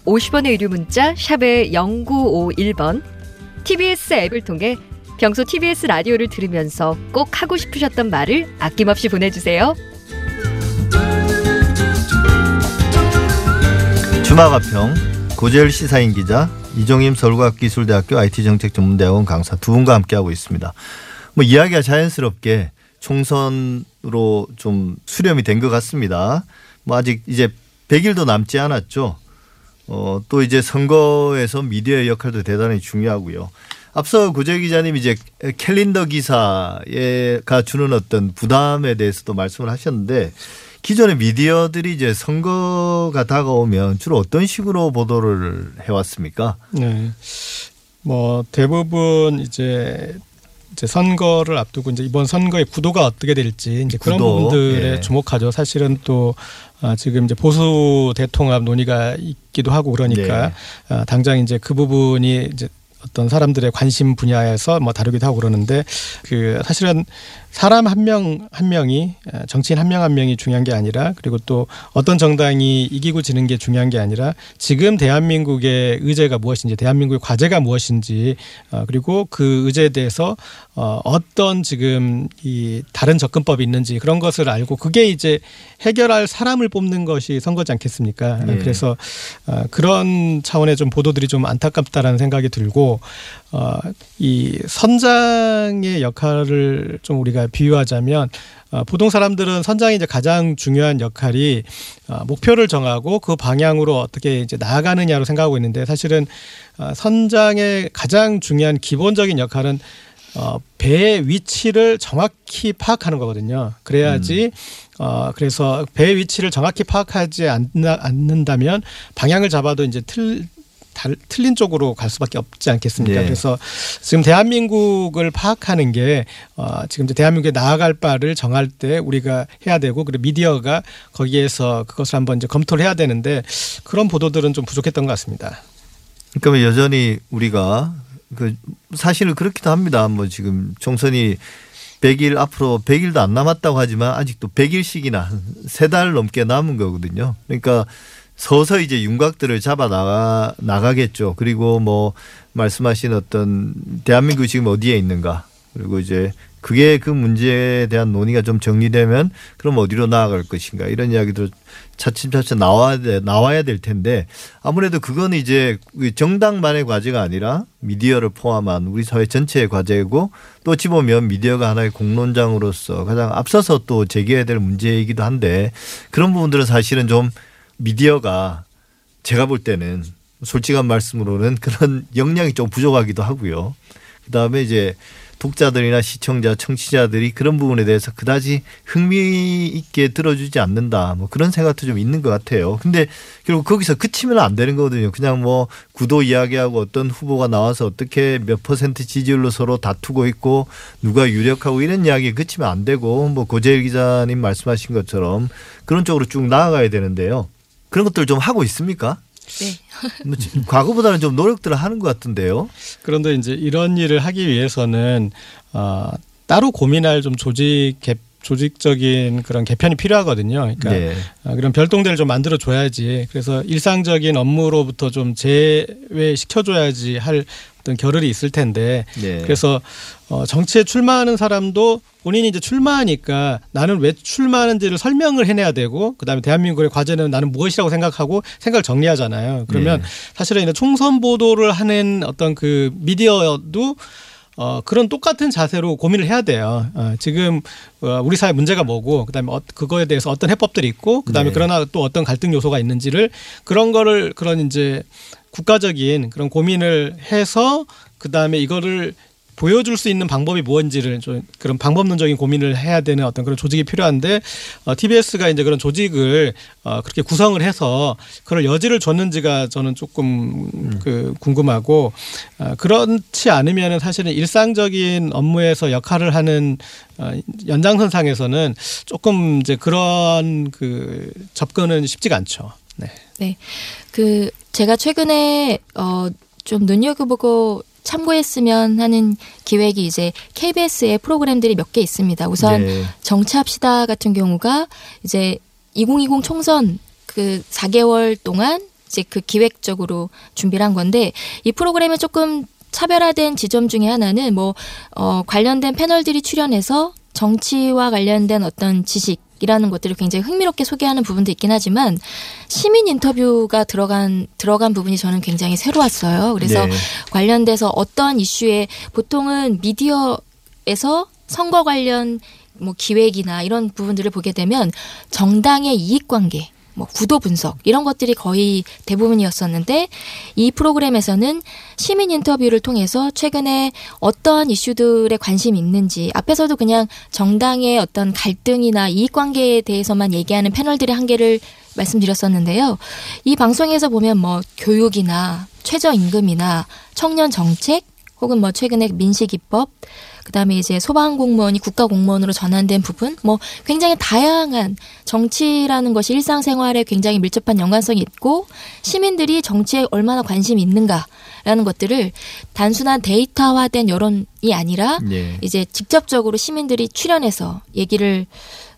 오십 원의 유료 문자 샵에 공구오일 번 티비에스 앱을 통해 평소 티비에스 라디오를 들으면서 꼭 하고 싶으셨던 말을 아낌없이 보내주세요. 주마가평, 고재열 시사인 기자, 이종임 서울과학기술대학교 아이티정책전문대학원 강사 두 분과 함께하고 있습니다. 뭐 이야기가 자연스럽게 총선으로 좀 수렴이 된 것 같습니다. 뭐 아직 이제 백 일도 남지 않았죠. 어, 또 이제 선거에서 미디어의 역할도 대단히 중요하고요. 앞서 고재 기자님 이제 캘린더 기사가 주는 어떤 부담에 대해서도 말씀을 하셨는데 기존의 미디어들이 이제 선거가 다가오면 주로 어떤 식으로 보도를 해왔습니까? 네, 뭐 대부분 이제 이제 선거를 앞두고 이제 이번 선거의 구도가 어떻게 될지 이제 그런 구도. 부분들에 예. 주목하죠. 사실은 또 아, 지금 이제 보수 대통합 논의가 있기도 하고 그러니까 예. 아, 당장 이제 그 부분이 이제 어떤 사람들의 관심 분야에서 뭐 다루기도 하고 그러는데 그 사실은 사람 한 명 한 명이 정치인 한 명 한 명이 중요한 게 아니라 그리고 또 어떤 정당이 이기고 지는 게 중요한 게 아니라 지금 대한민국의 의제가 무엇인지 대한민국의 과제가 무엇인지 그리고 그 의제에 대해서 어떤 지금 이 다른 접근법이 있는지 그런 것을 알고 그게 이제 해결할 사람을 뽑는 것이 선거지 않겠습니까? 네. 그래서 그런 차원의 좀 보도들이 좀 안타깝다라는 생각이 들고 어, 이 선장의 역할을 좀 우리가 비유하자면 어, 보통 사람들은 선장이 이제 가장 중요한 역할이 어, 목표를 정하고 그 방향으로 어떻게 이제 나아가느냐로 생각하고 있는데 사실은 어, 선장의 가장 중요한 기본적인 역할은 어, 배의 위치를 정확히 파악하는 거거든요. 그래야지 음. 어, 그래서 배의 위치를 정확히 파악하지 않, 않는다면 방향을 잡아도 이제 틀 달, 틀린 쪽으로 갈 수밖에 없지 않겠습니까? 예. 그래서 지금 대한민국을 파악하는 게 어, 지금 이제 대한민국에 나아갈 바를 정할 때 우리가 해야 되고, 그리고 미디어가 거기에서 그것을 한번 이제 검토를 해야 되는데 그런 보도들은 좀 부족했던 것 같습니다. 그러니까 여전히 우리가 그 사실은 그렇기도 합니다. 뭐 지금 총선이 백 일 앞으로 백 일도 안 남았다고 하지만 아직도 백 일씩이나 세 달 넘게 남은 거거든요. 그러니까 서서히 이제 윤곽들을 잡아 나가, 나가겠죠. 그리고 뭐 말씀하신 어떤 대한민국이 지금 어디에 있는가. 그리고 이제 그게 그 문제에 대한 논의가 좀 정리되면 그럼 어디로 나아갈 것인가. 이런 이야기도 차츰차츰 나와야, 돼, 나와야 될 텐데 아무래도 그건 이제 정당만의 과제가 아니라 미디어를 포함한 우리 사회 전체의 과제이고 또 어찌 보면 미디어가 하나의 공론장으로서 가장 앞서서 또 제기해야 될 문제이기도 한데 그런 부분들은 사실은 좀 미디어가 제가 볼 때는 솔직한 말씀으로는 그런 역량이 좀 부족하기도 하고요. 그다음에 이제 독자들이나 시청자, 청취자들이 그런 부분에 대해서 그다지 흥미있게 들어주지 않는다. 뭐 그런 생각도 좀 있는 것 같아요. 근데 결국 거기서 그치면 안 되는 거거든요. 그냥 뭐 구도 이야기하고 어떤 후보가 나와서 어떻게 몇 퍼센트 지지율로 서로 다투고 있고 누가 유력하고 이런 이야기에 그치면 안 되고 뭐 고재일 기자님 말씀하신 것처럼 그런 쪽으로 쭉 나아가야 되는데요. 그런 것들을 좀 하고 있습니까? 네. 과거보다는 좀 노력들을 하는 것 같은데요. 그런데 이제 이런 일을 하기 위해서는 어, 따로 고민할 좀 조직 개, 조직적인 그런 개편이 필요하거든요. 그러니까 네. 어, 그런 별동대를 좀 만들어 줘야지. 그래서 일상적인 업무로부터 좀 제외시켜 줘야지 할 어떤 겨를이 있을 텐데. 네. 그래서 어, 정치에 출마하는 사람도 본인이 이제 출마하니까 나는 왜 출마하는지를 설명을 해내야 되고 그다음에 대한민국의 과제는 나는 무엇이라고 생각하고 생각을 정리하잖아요. 그러면 네. 사실은 이제 총선 보도를 하는 어떤 그 미디어도 어, 그런 똑같은 자세로 고민을 해야 돼요. 어, 지금 어, 우리 사회 문제가 뭐고 그다음에 어, 그거에 대해서 어떤 해법들이 있고 그다음에 네. 그러나 또 어떤 갈등 요소가 있는지를 그런 거를 그런 이제 국가적인 그런 고민을 해서 그다음에 이거를 보여줄 수 있는 방법이 무엇인지를 좀 그런 방법론적인 고민을 해야 되는 어떤 그런 조직이 필요한데 어, 티비에스가 이제 그런 조직을 어, 그렇게 구성을 해서 그런 여지를 줬는지가 저는 조금 음. 그 궁금하고 어, 그렇지 않으면은 사실은 일상적인 업무에서 역할을 하는 어, 연장선상에서는 조금 이제 그런 그 접근은 쉽지가 않죠. 네. 네. 그 제가 최근에 어, 좀 눈여겨보고 참고했으면 하는 기획이 이제 케이비에스의 프로그램들이 몇 개 있습니다. 우선 네. 정치합시다 같은 경우가 이제 이천이십 총선 그 사 개월 동안 이제 그 기획적으로 준비를 한 건데 이 프로그램에 조금 차별화된 지점 중에 하나는 뭐 어 관련된 패널들이 출연해서 정치와 관련된 어떤 지식 이라는 것들을 굉장히 흥미롭게 소개하는 부분도 있긴 하지만 시민 인터뷰가 들어간 들어간 부분이 저는 굉장히 새로웠어요. 그래서 네. 관련돼서 어떤 이슈에 보통은 미디어에서 선거 관련 뭐 기획이나 이런 부분들을 보게 되면 정당의 이익관계 뭐 구도 분석 이런 것들이 거의 대부분이었었는데 이 프로그램에서는 시민 인터뷰를 통해서 최근에 어떤 이슈들에 관심이 있는지 앞에서도 그냥 정당의 어떤 갈등이나 이익관계에 대해서만 얘기하는 패널들의 한계를 말씀드렸었는데요. 이 방송에서 보면 뭐 교육이나 최저임금이나 청년 정책 혹은 뭐 최근에 민식이법 그다음에 이제 소방공무원이 국가공무원으로 전환된 부분 뭐 굉장히 다양한 정치라는 것이 일상생활에 굉장히 밀접한 연관성이 있고 시민들이 정치에 얼마나 관심이 있는가라는 것들을 단순한 데이터화된 여론이 아니라 네. 이제 직접적으로 시민들이 출연해서 얘기를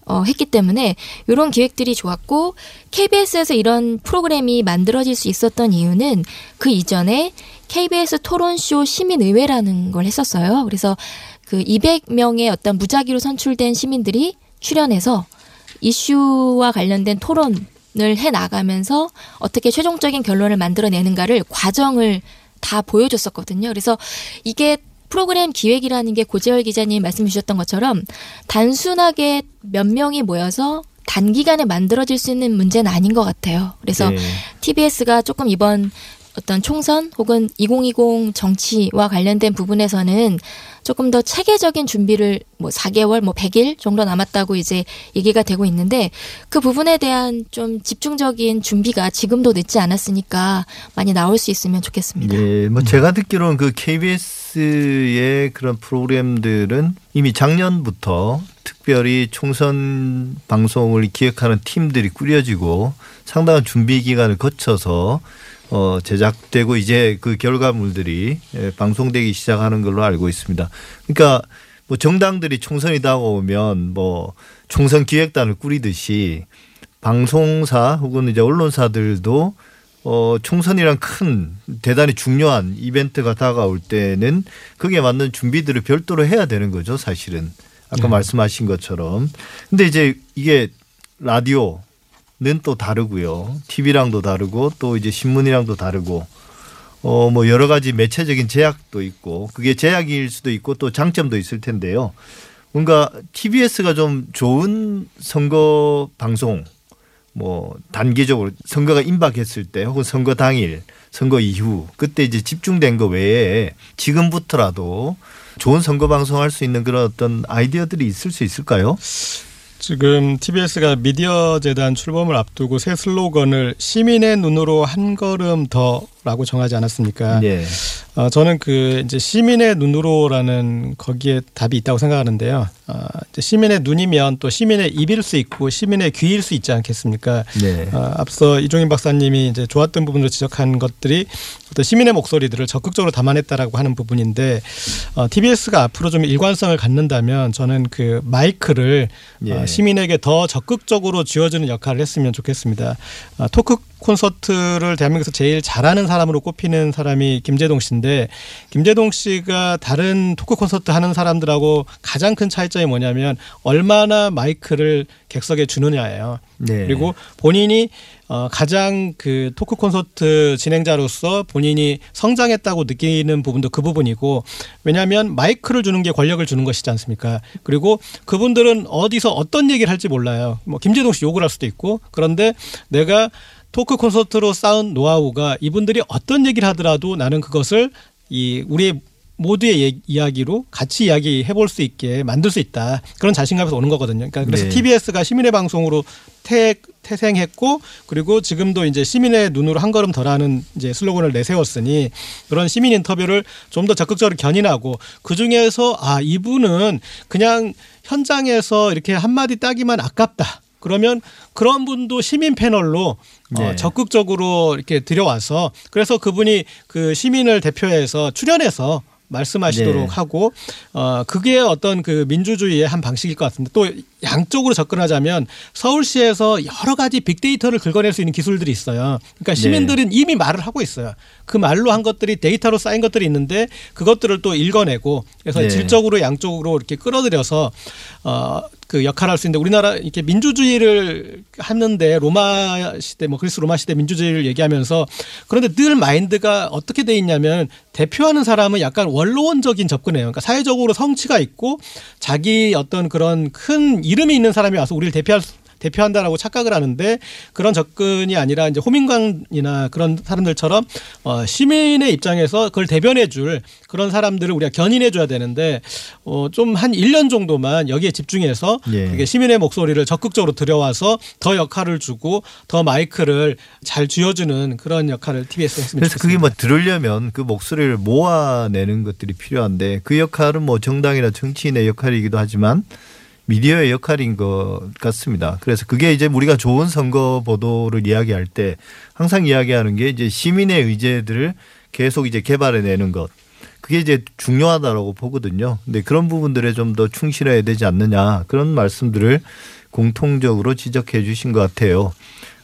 어, 했기 때문에 이런 기획들이 좋았고 케이비에스에서 이런 프로그램이 만들어질 수 있었던 이유는 그 이전에 케이비에스 토론쇼 시민의회라는 걸 했었어요. 그래서 그 이백 명의 어떤 무작위로 선출된 시민들이 출연해서 이슈와 관련된 토론을 해나가면서 어떻게 최종적인 결론을 만들어내는가를 과정을 다 보여줬었거든요. 그래서 이게 프로그램 기획이라는 게 고재열 기자님 말씀 주셨던 것처럼 단순하게 몇 명이 모여서 단기간에 만들어질 수 있는 문제는 아닌 것 같아요. 그래서 네. 티비에스가 조금 이번 어떤 총선 혹은 이천이십 정치와 관련된 부분에서는 조금 더 체계적인 준비를 뭐 사 개월, 뭐 백 일 정도 남았다고 이제 얘기가 되고 있는데 그 부분에 대한 좀 집중적인 준비가 지금도 늦지 않았으니까 많이 나올 수 있으면 좋겠습니다. 네, 뭐 제가 듣기로는 그 케이비에스의 그런 프로그램들은 이미 작년부터 특별히 총선 방송을 기획하는 팀들이 꾸려지고 상당한 준비 기간을 거쳐서 어, 제작되고 이제 그 결과물들이 방송되기 시작하는 걸로 알고 있습니다. 그러니까 뭐 정당들이 총선이 다가오면 뭐 총선 기획단을 꾸리듯이 방송사 혹은 이제 언론사들도 어, 총선이란 큰 대단히 중요한 이벤트가 다가올 때는 그게 맞는 준비들을 별도로 해야 되는 거죠, 사실은. 아까 네. 말씀하신 것처럼. 근데 이제 이게 라디오 는 또 다르고요. 티비랑도 다르고 또 이제 신문이랑도 다르고 어 뭐 여러 가지 매체적인 제약도 있고 그게 제약일 수도 있고 또 장점도 있을 텐데요. 뭔가 티비에스가 좀 좋은 선거 방송 뭐 단기적으로 선거가 임박했을 때 혹은 선거 당일, 선거 이후 그때 이제 집중된 거 외에 지금부터라도 좋은 선거 방송 할 수 있는 그런 어떤 아이디어들이 있을 수 있을까요? 지금 티비에스가 미디어재단 출범을 앞두고 새 슬로건을 시민의 눈으로 한 걸음 더라고 정하지 않았습니까? 네. 어, 저는 그 이제 시민의 눈으로라는 거기에 답이 있다고 생각하는데요. 어, 이제 시민의 눈이면 또 시민의 입일 수 있고 시민의 귀일 수 있지 않겠습니까? 네. 어, 앞서 이종인 박사님이 이제 좋았던 부분으로 지적한 것들이 어떤 시민의 목소리들을 적극적으로 담아냈다라고 하는 부분인데 어, 티비에스가 앞으로 좀 일관성을 갖는다면 저는 그 마이크를 네. 어, 시민에게 더 적극적으로 쥐어주는 역할을 했으면 좋겠습니다. 어, 토크 콘서트를 대한민국에서 제일 잘하는 사람으로 꼽히는 사람이 김제동 씨인데 김제동 씨가 다른 토크 콘서트 하는 사람들하고 가장 큰 차이점이 뭐냐면 얼마나 마이크를 객석에 주느냐예요. 네. 그리고 본인이 어, 가장 그 토크 콘서트 진행자로서 본인이 성장했다고 느끼는 부분도 그 부분이고 왜냐하면 마이크를 주는 게 권력을 주는 것이지 않습니까? 그리고 그분들은 어디서 어떤 얘기를 할지 몰라요. 뭐 김제동 씨 욕을 할 수도 있고 그런데 내가 토크 콘서트로 쌓은 노하우가 이분들이 어떤 얘기를 하더라도 나는 그것을 이 우리의 모두의 이야기로 같이 이야기해 볼 수 있게 만들 수 있다. 그런 자신감에서 오는 거거든요. 그러니까 그래서 네. 티비에스가 시민의 방송으로 태, 태생했고 그리고 지금도 이제 시민의 눈으로 한 걸음 더라는 이제 슬로건을 내세웠으니 그런 시민 인터뷰를 좀 더 적극적으로 견인하고 그중에서 아, 이분은 그냥 현장에서 이렇게 한마디 따기만 아깝다. 그러면 그런 분도 시민 패널로 네. 어, 적극적으로 이렇게 들여와서 그래서 그분이 그 시민을 대표해서 출연해서 말씀하시도록 네. 하고 어, 그게 어떤 그 민주주의의 한 방식일 것 같습니다. 또 양쪽으로 접근하자면 서울시에서 여러 가지 빅데이터를 긁어낼 수 있는 기술들이 있어요. 그러니까 시민들은 네. 이미 말을 하고 있어요. 그 말로 한 것들이 데이터로 쌓인 것들이 있는데 그것들을 또 읽어내고 그래서 네. 질적으로 양쪽으로 이렇게 끌어들여서 어, 그 역할을 할 수 있는데 우리나라 이렇게 민주주의를 하는데 로마 시대 뭐 그리스 로마 시대 민주주의를 얘기하면서 그런데 늘 마인드가 어떻게 돼 있냐면 대표하는 사람은 약간 원로원적인 접근이에요. 그러니까 사회적으로 성취가 있고 자기 어떤 그런 큰 이름이 있는 사람이 와서 우리를 대표할 수 대표한다라고 착각을 하는데 그런 접근이 아니라 이제 호민광이나 그런 사람들처럼 어 시민의 입장에서 그걸 대변해줄 그런 사람들을 우리가 견인해줘야 되는데 어 좀 한 일 년 정도만 여기에 집중해서 예. 그게 시민의 목소리를 적극적으로 들여와서 더 역할을 주고 더 마이크를 잘 쥐어주는 그런 역할을 티비에스가 했으면 그래서 좋겠습니다. 그래서 그게 뭐 들으려면 그 목소리를 모아내는 것들이 필요한데 그 역할은 뭐 정당이나 정치인의 역할이기도 하지만 미디어의 역할인 것 같습니다. 그래서 그게 이제 우리가 좋은 선거 보도를 이야기할 때 항상 이야기하는 게 이제 시민의 의제들을 계속 이제 개발해내는 것. 그게 이제 중요하다라고 보거든요. 근데 그런 부분들에 좀 더 충실해야 되지 않느냐 그런 말씀들을 공통적으로 지적해 주신 것 같아요.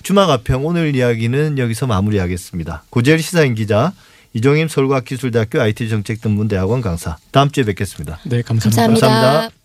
주마가평 오늘 이야기는 여기서 마무리하겠습니다. 고재일 시사인 기자, 이종임 서울과학기술대학교 아이티정책전문대학원 강사. 다음 주에 뵙겠습니다. 네, 감사합니다. 감사합니다. 감사합니다.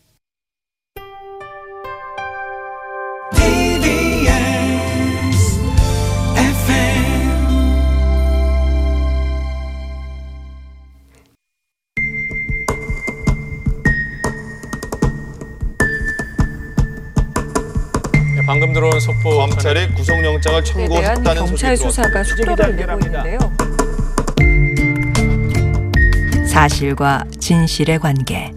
방금 들어온 속보. 검찰이 구속영장을 청구했다는 소식이 들어왔습니다. 경찰 수사가 속도를 내고 있는데요. 사실과 진실의 관계,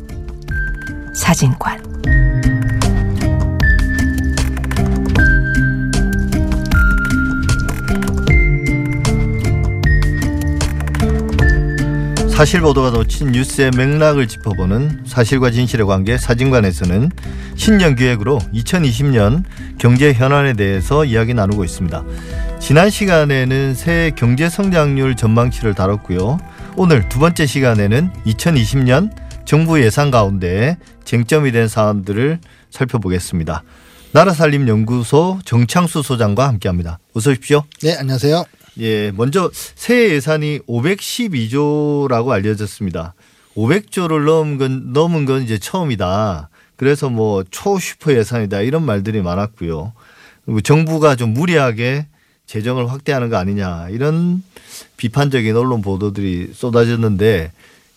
사진관. 사실 보도가 놓친 뉴스의 맥락을 짚어보는 사실과 진실의 관계 사진관에서는 신년 기획으로 이천이십 년 경제 현안에 대해서 이야기 나누고 있습니다. 지난 시간에는 새해 경제 성장률 전망치를 다뤘고요. 오늘 두 번째 시간에는 이천이십 년 정부 예산 가운데 쟁점이 된 사안들을 살펴보겠습니다. 나라살림연구소 정창수 소장과 함께합니다. 어서 오십시오. 네, 안녕하세요. 예, 먼저 새해 예산이 오백십이 조라고 알려졌습니다. 오백 조를 넘은 건, 넘은 건 이제 처음이다. 그래서 뭐 초슈퍼 예산이다 이런 말들이 많았고요. 그리고 정부가 좀 무리하게 재정을 확대하는 거 아니냐 이런 비판적인 언론 보도들이 쏟아졌는데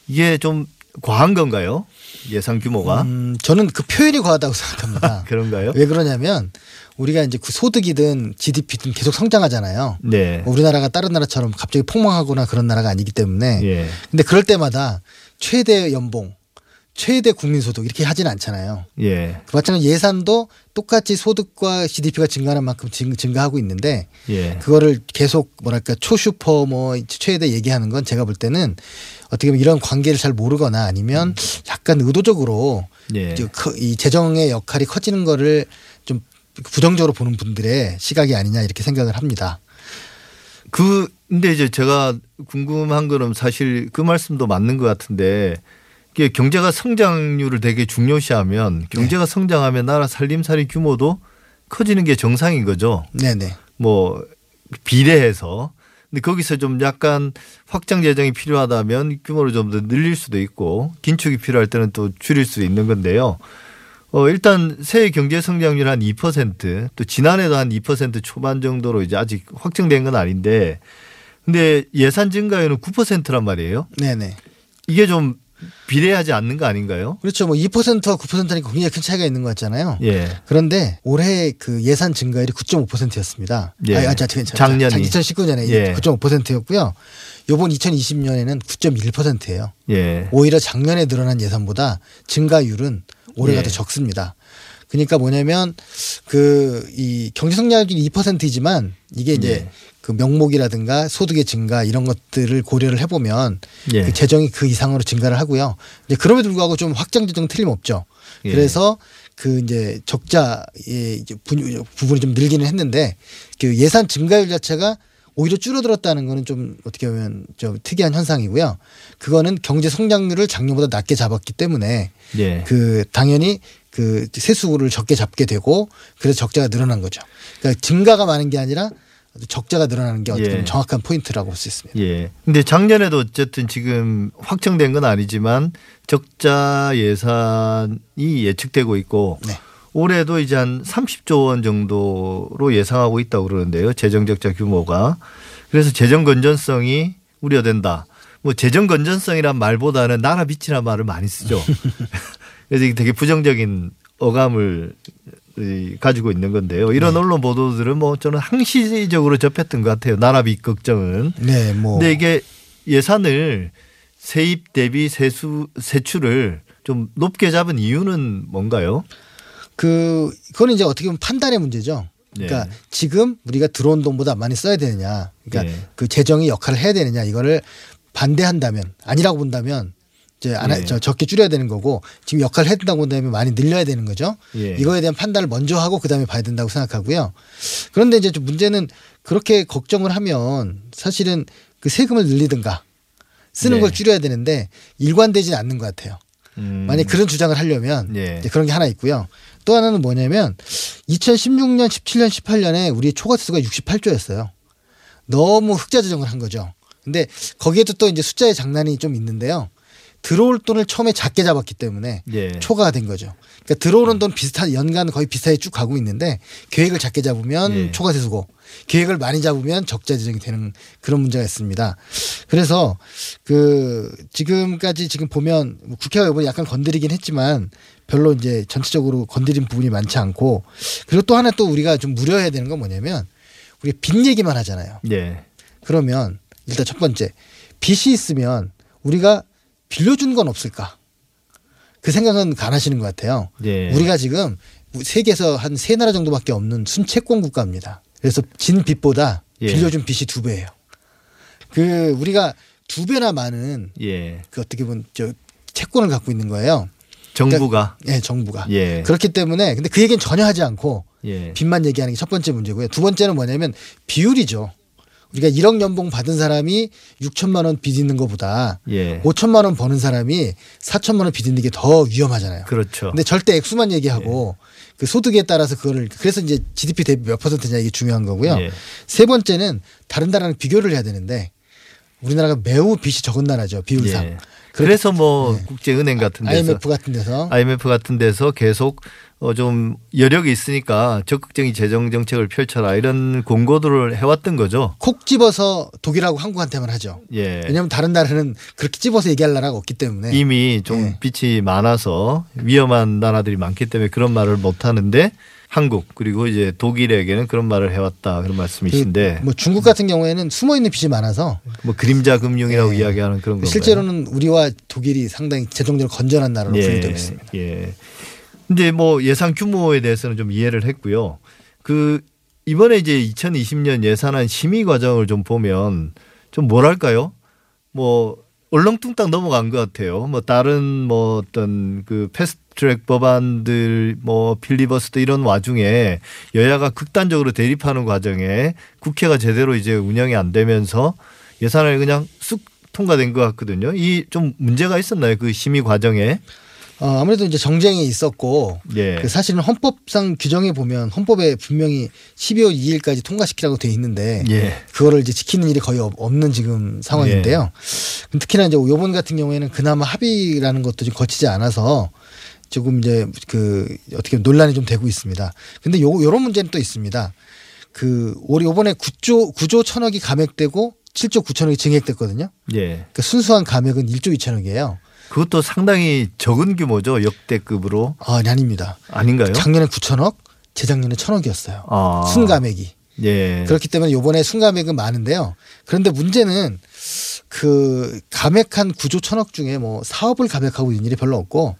이게 좀 과한 건가요? 예산 규모가? 음, 저는 그 표현이 과하다고 생각합니다. 그런가요? 왜 그러냐면 우리가 이제 그 소득이든 지디피든 계속 성장하잖아요. 네. 우리나라가 다른 나라처럼 갑자기 폭망하거나 그런 나라가 아니기 때문에. 예. 근데 그럴 때마다 최대 연봉, 최대 국민소득 이렇게 하진 않잖아요. 예. 그렇지만 예산도 똑같이 소득과 지디피가 증가하는 만큼 증, 증가하고 있는데 예. 그거를 계속 뭐랄까 초슈퍼 뭐 최대 얘기하는 건 제가 볼 때는 어떻게 보면 이런 관계를 잘 모르거나 아니면 약간 의도적으로 예. 이 재정의 역할이 커지는 거를 좀 부정적으로 보는 분들의 시각이 아니냐 이렇게 생각을 합니다. 그 근데 이제 제가 궁금한 거는 사실 그 말씀도 맞는 것 같은데 경제가 성장률을 되게 중요시하면 경제가 네. 성장하면 나라 살림살이 규모도 커지는 게 정상인 거죠. 네네. 뭐 비례해서. 근데 거기서 좀 약간 확장 재정이 필요하다면 규모를 좀 더 늘릴 수도 있고 긴축이 필요할 때는 또 줄일 수도 있는 건데요. 어 일단 새해 경제 성장률 한 이 퍼센트 또 지난해도 한 이 퍼센트 초반 정도로 이제 아직 확정된 건 아닌데 근데 예산 증가율은 구 퍼센트란 말이에요. 네네. 이게 좀 비례하지 않는 거 아닌가요? 그렇죠. 뭐 이 퍼센트와 구 퍼센트니까 굉장히 큰 차이가 있는 것 같잖아요. 예. 그런데 올해 그 예산 증가율이 구 점 오 퍼센트였습니다. 예. 아니, 아니, 작년이. 이천십구 년에 예. 구 점 오 퍼센트였고요. 이번 이천이십 년에는 구 점 일 퍼센트예요. 예. 오히려 작년에 늘어난 예산보다 증가율은 올해가 예. 더 적습니다. 그러니까 뭐냐면 그 이 경제 성장률이 이 퍼센트이지만 이게 이제 예. 그 명목이라든가 소득의 증가 이런 것들을 고려를 해보면 예. 그 재정이 그 이상으로 증가를 하고요. 이제 그럼에도 불구하고 좀 확장 재정은 틀림없죠. 예. 그래서 그 이제 적자의 이제 부분이 좀 늘기는 했는데 그 예산 증가율 자체가 오히려 줄어들었다는 거는 좀 어떻게 보면 좀 특이한 현상이고요. 그거는 경제 성장률을 작년보다 낮게 잡았기 때문에 예. 그 당연히 그 세수를 적게 잡게 되고 그래서 적자가 늘어난 거죠. 그러니까 증가가 많은 게 아니라 적자가 늘어나는 게 어떻게 보면 예. 정확한 포인트라고 볼 수 있습니다. 예. 근데 작년에도 어쨌든 지금 확정된 건 아니지만 적자 예산이 예측되고 있고 네. 올해도 이제 한 삼십 조 원 정도로 예상하고 있다고 그러는데요. 재정적자 규모가. 그래서 재정 건전성이 우려된다. 뭐 재정 건전성이란 말보다는 나라 빚이란 말을 많이 쓰죠. 그래서 되게 부정적인 어감을 가지고 있는 건데요. 이런 네. 언론 보도들은 뭐 저는 항시적으로 접했던 것 같아요. 나라빚 걱정은. 네, 뭐. 근데 이게 예산을 세입 대비 세수 세출을 좀 높게 잡은 이유는 뭔가요? 그 그건 이제 어떻게 보면 판단의 문제죠. 그러니까 네. 지금 우리가 들어온 돈보다 많이 써야 되느냐, 그러니까 네. 그 재정이 역할을 해야 되느냐 이거를 반대한다면 아니라고 본다면. 이제 안 네. 적게 줄여야 되는 거고 지금 역할을 해야 된다고 한다면 많이 늘려야 되는 거죠. 예. 이거에 대한 판단을 먼저 하고 그다음에 봐야 된다고 생각하고요. 그런데 이제 문제는 그렇게 걱정을 하면 사실은 그 세금을 늘리든가 쓰는 네. 걸 줄여야 되는데 일관되지는 않는 것 같아요. 음. 만약에 그런 주장을 하려면 예. 이제 그런 게 하나 있고요. 또 하나는 뭐냐면 이천십육 년, 십칠 년, 십팔 년에 우리의 초과세수가 육십팔 조였어요. 너무 흑자 조정을 한 거죠. 근데 거기에도 또 이제 숫자의 장난이 좀 있는데요. 들어올 돈을 처음에 작게 잡았기 때문에 예. 초과가 된 거죠. 그러니까 들어오는 돈 비슷한 연간 거의 비슷하게 쭉 가고 있는데 계획을 작게 잡으면 예. 초과세수고 계획을 많이 잡으면 적자 지정이 되는 그런 문제가 있습니다. 그래서 그 지금까지 지금 보면 국회가 이번에 약간 건드리긴 했지만 별로 이제 전체적으로 건드린 부분이 많지 않고 그리고 또 하나 또 우리가 좀 우려해야 되는 건 뭐냐면 우리 빚 얘기만 하잖아요. 예. 그러면 일단 첫 번째 빚이 있으면 우리가 빌려준 건 없을까? 그 생각은 안 하시는 것 같아요. 예. 우리가 지금 세계에서 한 세 나라 정도밖에 없는 순채권 국가입니다. 그래서 진 빚보다 예. 빌려준 빚이 두 배예요. 그 우리가 두 배나 많은 예. 그 어떻게 보면 저 채권을 갖고 있는 거예요. 정부가. 그러니까, 네, 정부가. 예. 그렇기 때문에 근데 그 얘기는 전혀 하지 않고 예. 빚만 얘기하는 게 첫 번째 문제고요. 두 번째는 뭐냐면 비율이죠. 우리가 일억 연봉 받은 사람이 육천만 원 빚 있는 것보다 예. 오천만 원 버는 사람이 사천만 원 빚 있는 게 더 위험하잖아요. 그렇죠. 근데 절대 액수만 얘기하고 예. 그 소득에 따라서 그거를 그래서 이제 지디피 대비 몇 퍼센트냐 이게 중요한 거고요. 예. 세 번째는 다른 나라랑 비교를 해야 되는데 우리나라가 매우 빚이 적은 나라죠. 비율상. 예. 그래서 뭐 네. 국제은행 같은 데서 아이엠에프 같은 데서 아이엠에프 같은 데서 계속 어 좀 여력이 있으니까 적극적인 재정 정책을 펼쳐라 이런 공고들을 해왔던 거죠. 콕 집어서 독일하고 한국한테만 하죠. 예. 왜냐하면 다른 나라는 그렇게 집어서 얘기할 나라가 없기 때문에 이미 좀 예. 빚이 많아서 위험한 나라들이 많기 때문에 그런 말을 못 하는데 한국 그리고 이제 독일에게는 그런 말을 해왔다 그런 말씀이신데 그 뭐 중국 같은 경우에는 숨어 있는 빚이 많아서 뭐 그림자 금융이라고 네. 이야기하는 그런 건가요? 실제로는 우리와 독일이 상당히 재정적으로 건전한 나라로 분류되고 예. 있습니다. 예. 이제 뭐 예산 규모에 대해서는 좀 이해를 했고요. 그 이번에 이제 이천이십 년 예산안 심의 과정을 좀 보면 좀 뭐랄까요? 뭐 얼렁뚱땅 넘어간 것 같아요. 뭐 다른 뭐 어떤 그 패스트 트랙 법안들 뭐 필리버스터 이런 와중에 여야가 극단적으로 대립하는 과정에 국회가 제대로 이제 운영이 안 되면서 예산을 그냥 쑥 통과된 것 같거든요. 이 좀 문제가 있었나요? 그 심의 과정에? 어, 아무래도 이제 정쟁이 있었고 예. 그 사실은 헌법상 규정에 보면 헌법에 분명히 십이월 이일까지 통과시키라고 돼 있는데 예. 그거를 이제 지키는 일이 거의 없는 지금 상황인데요. 예. 특히나 이제 요번 같은 경우에는 그나마 합의라는 것도 좀 거치지 않아서 조금 이제 그 어떻게 보면 논란이 좀 되고 있습니다. 근데 요 요런 문제는 또 있습니다. 그 올해 요번에 구조 천억이 감액되고 칠조 구천억이 증액됐거든요. 예. 그러니까 순수한 감액은 일조 이천억이에요. 그것도 상당히 적은 규모죠. 역대급으로. 아, 아니, 아닙니다. 아닌가요? 작년에 구천억, 재작년에 천억이었어요. 아. 순감액이. 예. 그렇기 때문에 이번에 순감액은 많은데요. 그런데 문제는 그 감액한 구조 천억 중에 뭐 사업을 감액하고 있는 일이 별로 없고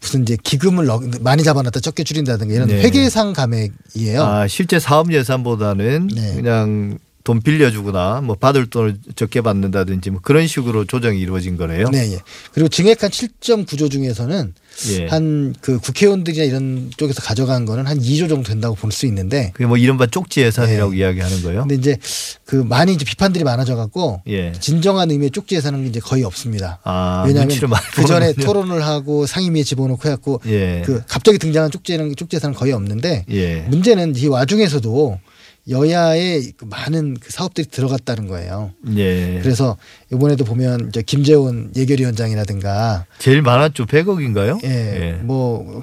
무슨 이제 기금을 많이 잡아놨다 적게 줄인다든가 이런 네. 회계상 감액이에요. 아, 실제 사업 예산보다는 네. 그냥 돈 빌려주거나 뭐 받을 돈을 적게 받는다든지 뭐 그런 식으로 조정이 이루어진 거네요. 네. 예. 그리고 증액한 칠점구조 중에서는 예. 한 그 국회의원들이나 이런 쪽에서 가져간 거는 한 이조 정도 된다고 볼 수 있는데 그게 뭐 이른바 쪽지 예산이라고 예. 이야기하는 거예요. 근데 이제 그 많이 이제 비판들이 많아져 갖고 예. 진정한 의미의 쪽지 예산은 이제 거의 없습니다. 아, 왜냐하면 그 전에 토론을 하고 상임위에 집어넣고 해갖고 예. 그 갑자기 등장한 쪽지 예산은 쪽지 예산은 거의 없는데 예. 문제는 이 와중에서도 여야의 많은 그 사업들이 들어갔다는 거예요. 예. 그래서 이번에도 보면 이제 김재원 예결위원장이라든가 제일 많았죠. 백억인가요? 예. 예. 뭐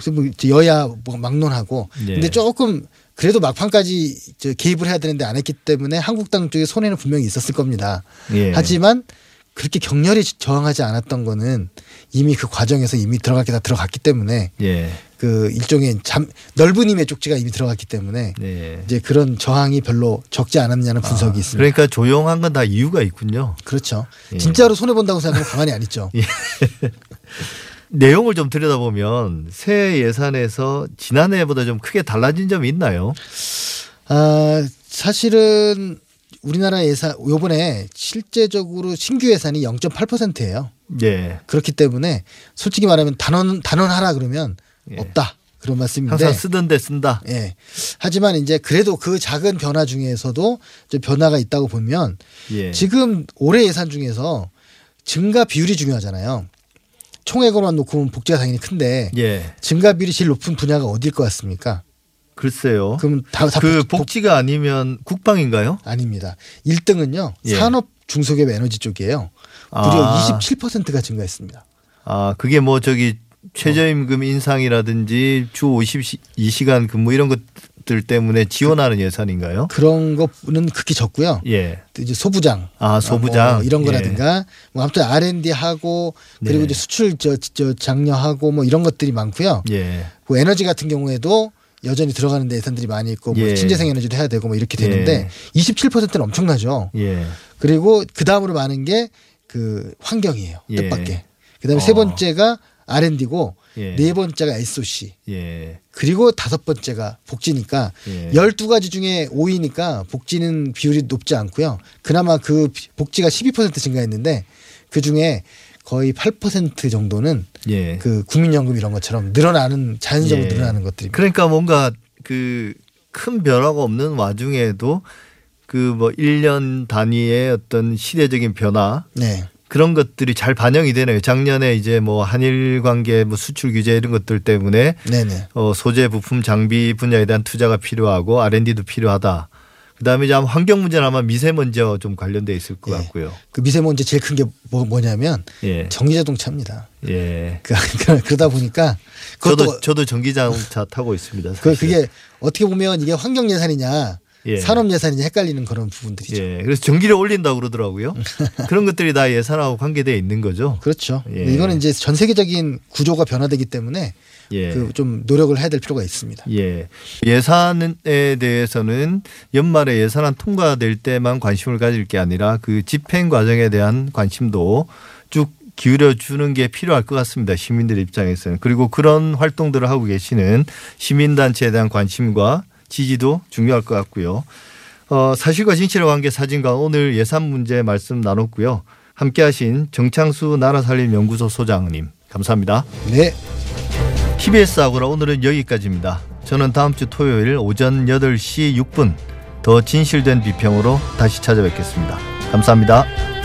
여야 막론하고. 예. 근데 조금 그래도 막판까지 저 개입을 해야 되는데 안 했기 때문에 한국당 쪽에 손해는 분명히 있었을 겁니다. 예. 하지만 그렇게 격렬히 저항하지 않았던 거는 이미 그 과정에서 이미 들어갈 게 다 들어갔기 때문에. 예. 그 일종의 잠, 넓은 힘의 쪽지가 이미 들어갔기 때문에 네. 이제 그런 저항이 별로 적지 않았냐는 분석이 아, 있습니다. 그러니까 조용한 건 다 이유가 있군요. 그렇죠. 예. 진짜로 손해본다고 생각하면 가만히 안 있죠. 예. 내용을 좀 들여다보면 새 예산에서 지난해보다 좀 크게 달라진 점이 있나요? 아, 사실은 우리나라 예산 이번에 실제적으로 신규 예산이 영점팔 퍼센트예요. 예. 그렇기 때문에 솔직히 말하면 단원, 단원하라 그러면 예. 없다 그런 말씀인데 항상 쓰던데 쓴다. 예. 하지만 이제 그래도 그 작은 변화 중에서도 좀 변화가 있다고 보면 예. 지금 올해 예산 중에서 증가 비율이 중요하잖아요. 총액으로만 놓고 보면 복지가 당연히 큰데 예. 증가 비율이 제일 높은 분야가 어디일 것 같습니까? 글쎄요. 그럼 다, 다 그 복지, 복지가 아니면 국방인가요? 아닙니다. 일 등은요 예. 산업 중소기업 에너지 쪽이에요. 무려 아. 이십칠 퍼센트가 증가했습니다. 아 그게 뭐 저기 최저임금 인상이라든지 주 오십이 시간 근무 이런 것들 때문에 지원하는 예산인가요? 그런 거는 극히 적고요. 예. 이제 소부장, 아 소부장 뭐 이런 거라든가, 예. 뭐 아무튼 알앤디 하고 그리고 네. 이제 수출 저, 저 장려하고 뭐 이런 것들이 많고요. 예. 그 에너지 같은 경우에도 여전히 들어가는 데 예산들이 많이 있고 뭐 예. 신재생 에너지도 해야 되고 뭐 이렇게 되는데 예. 이십칠 퍼센트는 엄청나죠. 예. 그리고 그 다음으로 많은 게 그 환경이에요. 뜻밖의. 예. 그다음에 어. 세 번째가 알 앤 디고 예. 네 번째가 에스 오 씨 예. 그리고 다섯 번째가 복지니까 예. 열두 가지 중에 오 위니까 복지는 비율이 높지 않고요. 그나마 그 복지가 십이 퍼센트 증가했는데 그중에 거의 팔 퍼센트 정도는 예. 그 국민연금 이런 것처럼 늘어나는 자연적으로 예. 늘어나는 것들입니다. 그러니까 뭔가 그 큰 변화가 없는 와중에도 그 뭐 일 년 단위의 어떤 시대적인 변화 네. 그런 것들이 잘 반영이 되네요. 작년에 이제 뭐 한일 관계 뭐 수출 규제 이런 것들 때문에 네네. 어 소재 부품 장비 분야에 대한 투자가 필요하고 알 앤 디도 필요하다. 그다음에 이제 환경 문제는 아마 미세먼지와 좀 관련돼 있을 것 예. 같고요. 그 미세먼지 제일 큰 게 뭐, 뭐냐면 예. 전기자동차입니다. 예. 그, 그러다 보니까 저도 저도 전기자동차 타고 있습니다. 그, 그게 어떻게 보면 이게 환경 예산이냐 예. 산업 예산이냐 헷갈리는 그런 부분들이죠. 예. 그래서 전기를 올린다고 그러더라고요. 그런 것들이 다 예산하고 관계돼 있는 거죠. 그렇죠. 예. 이거는 이제 전 세계적인 구조가 변화되기 때문에 예. 그 좀 노력을 해야 될 필요가 있습니다. 예. 예산에 대해서는 연말에 예산안 통과될 때만 관심을 가질 게 아니라 그 집행 과정에 대한 관심도 쭉 기울여주는 게 필요할 것 같습니다. 시민들 입장에서는. 그리고 그런 활동들을 하고 계시는 시민단체에 대한 관심과 지지도 중요할 것 같고요. 어, 사실과 진실의 관계 사진과 오늘 예산 문제 말씀 나눴고요. 함께하신 정창수 나라살림연구소 소장님 감사합니다. 네. 티비에스 아고라 오늘은 여기까지입니다. 저는 다음 주 토요일 오전 여덟 시 육 분 더 진실된 비평으로 다시 찾아뵙겠습니다. 감사합니다.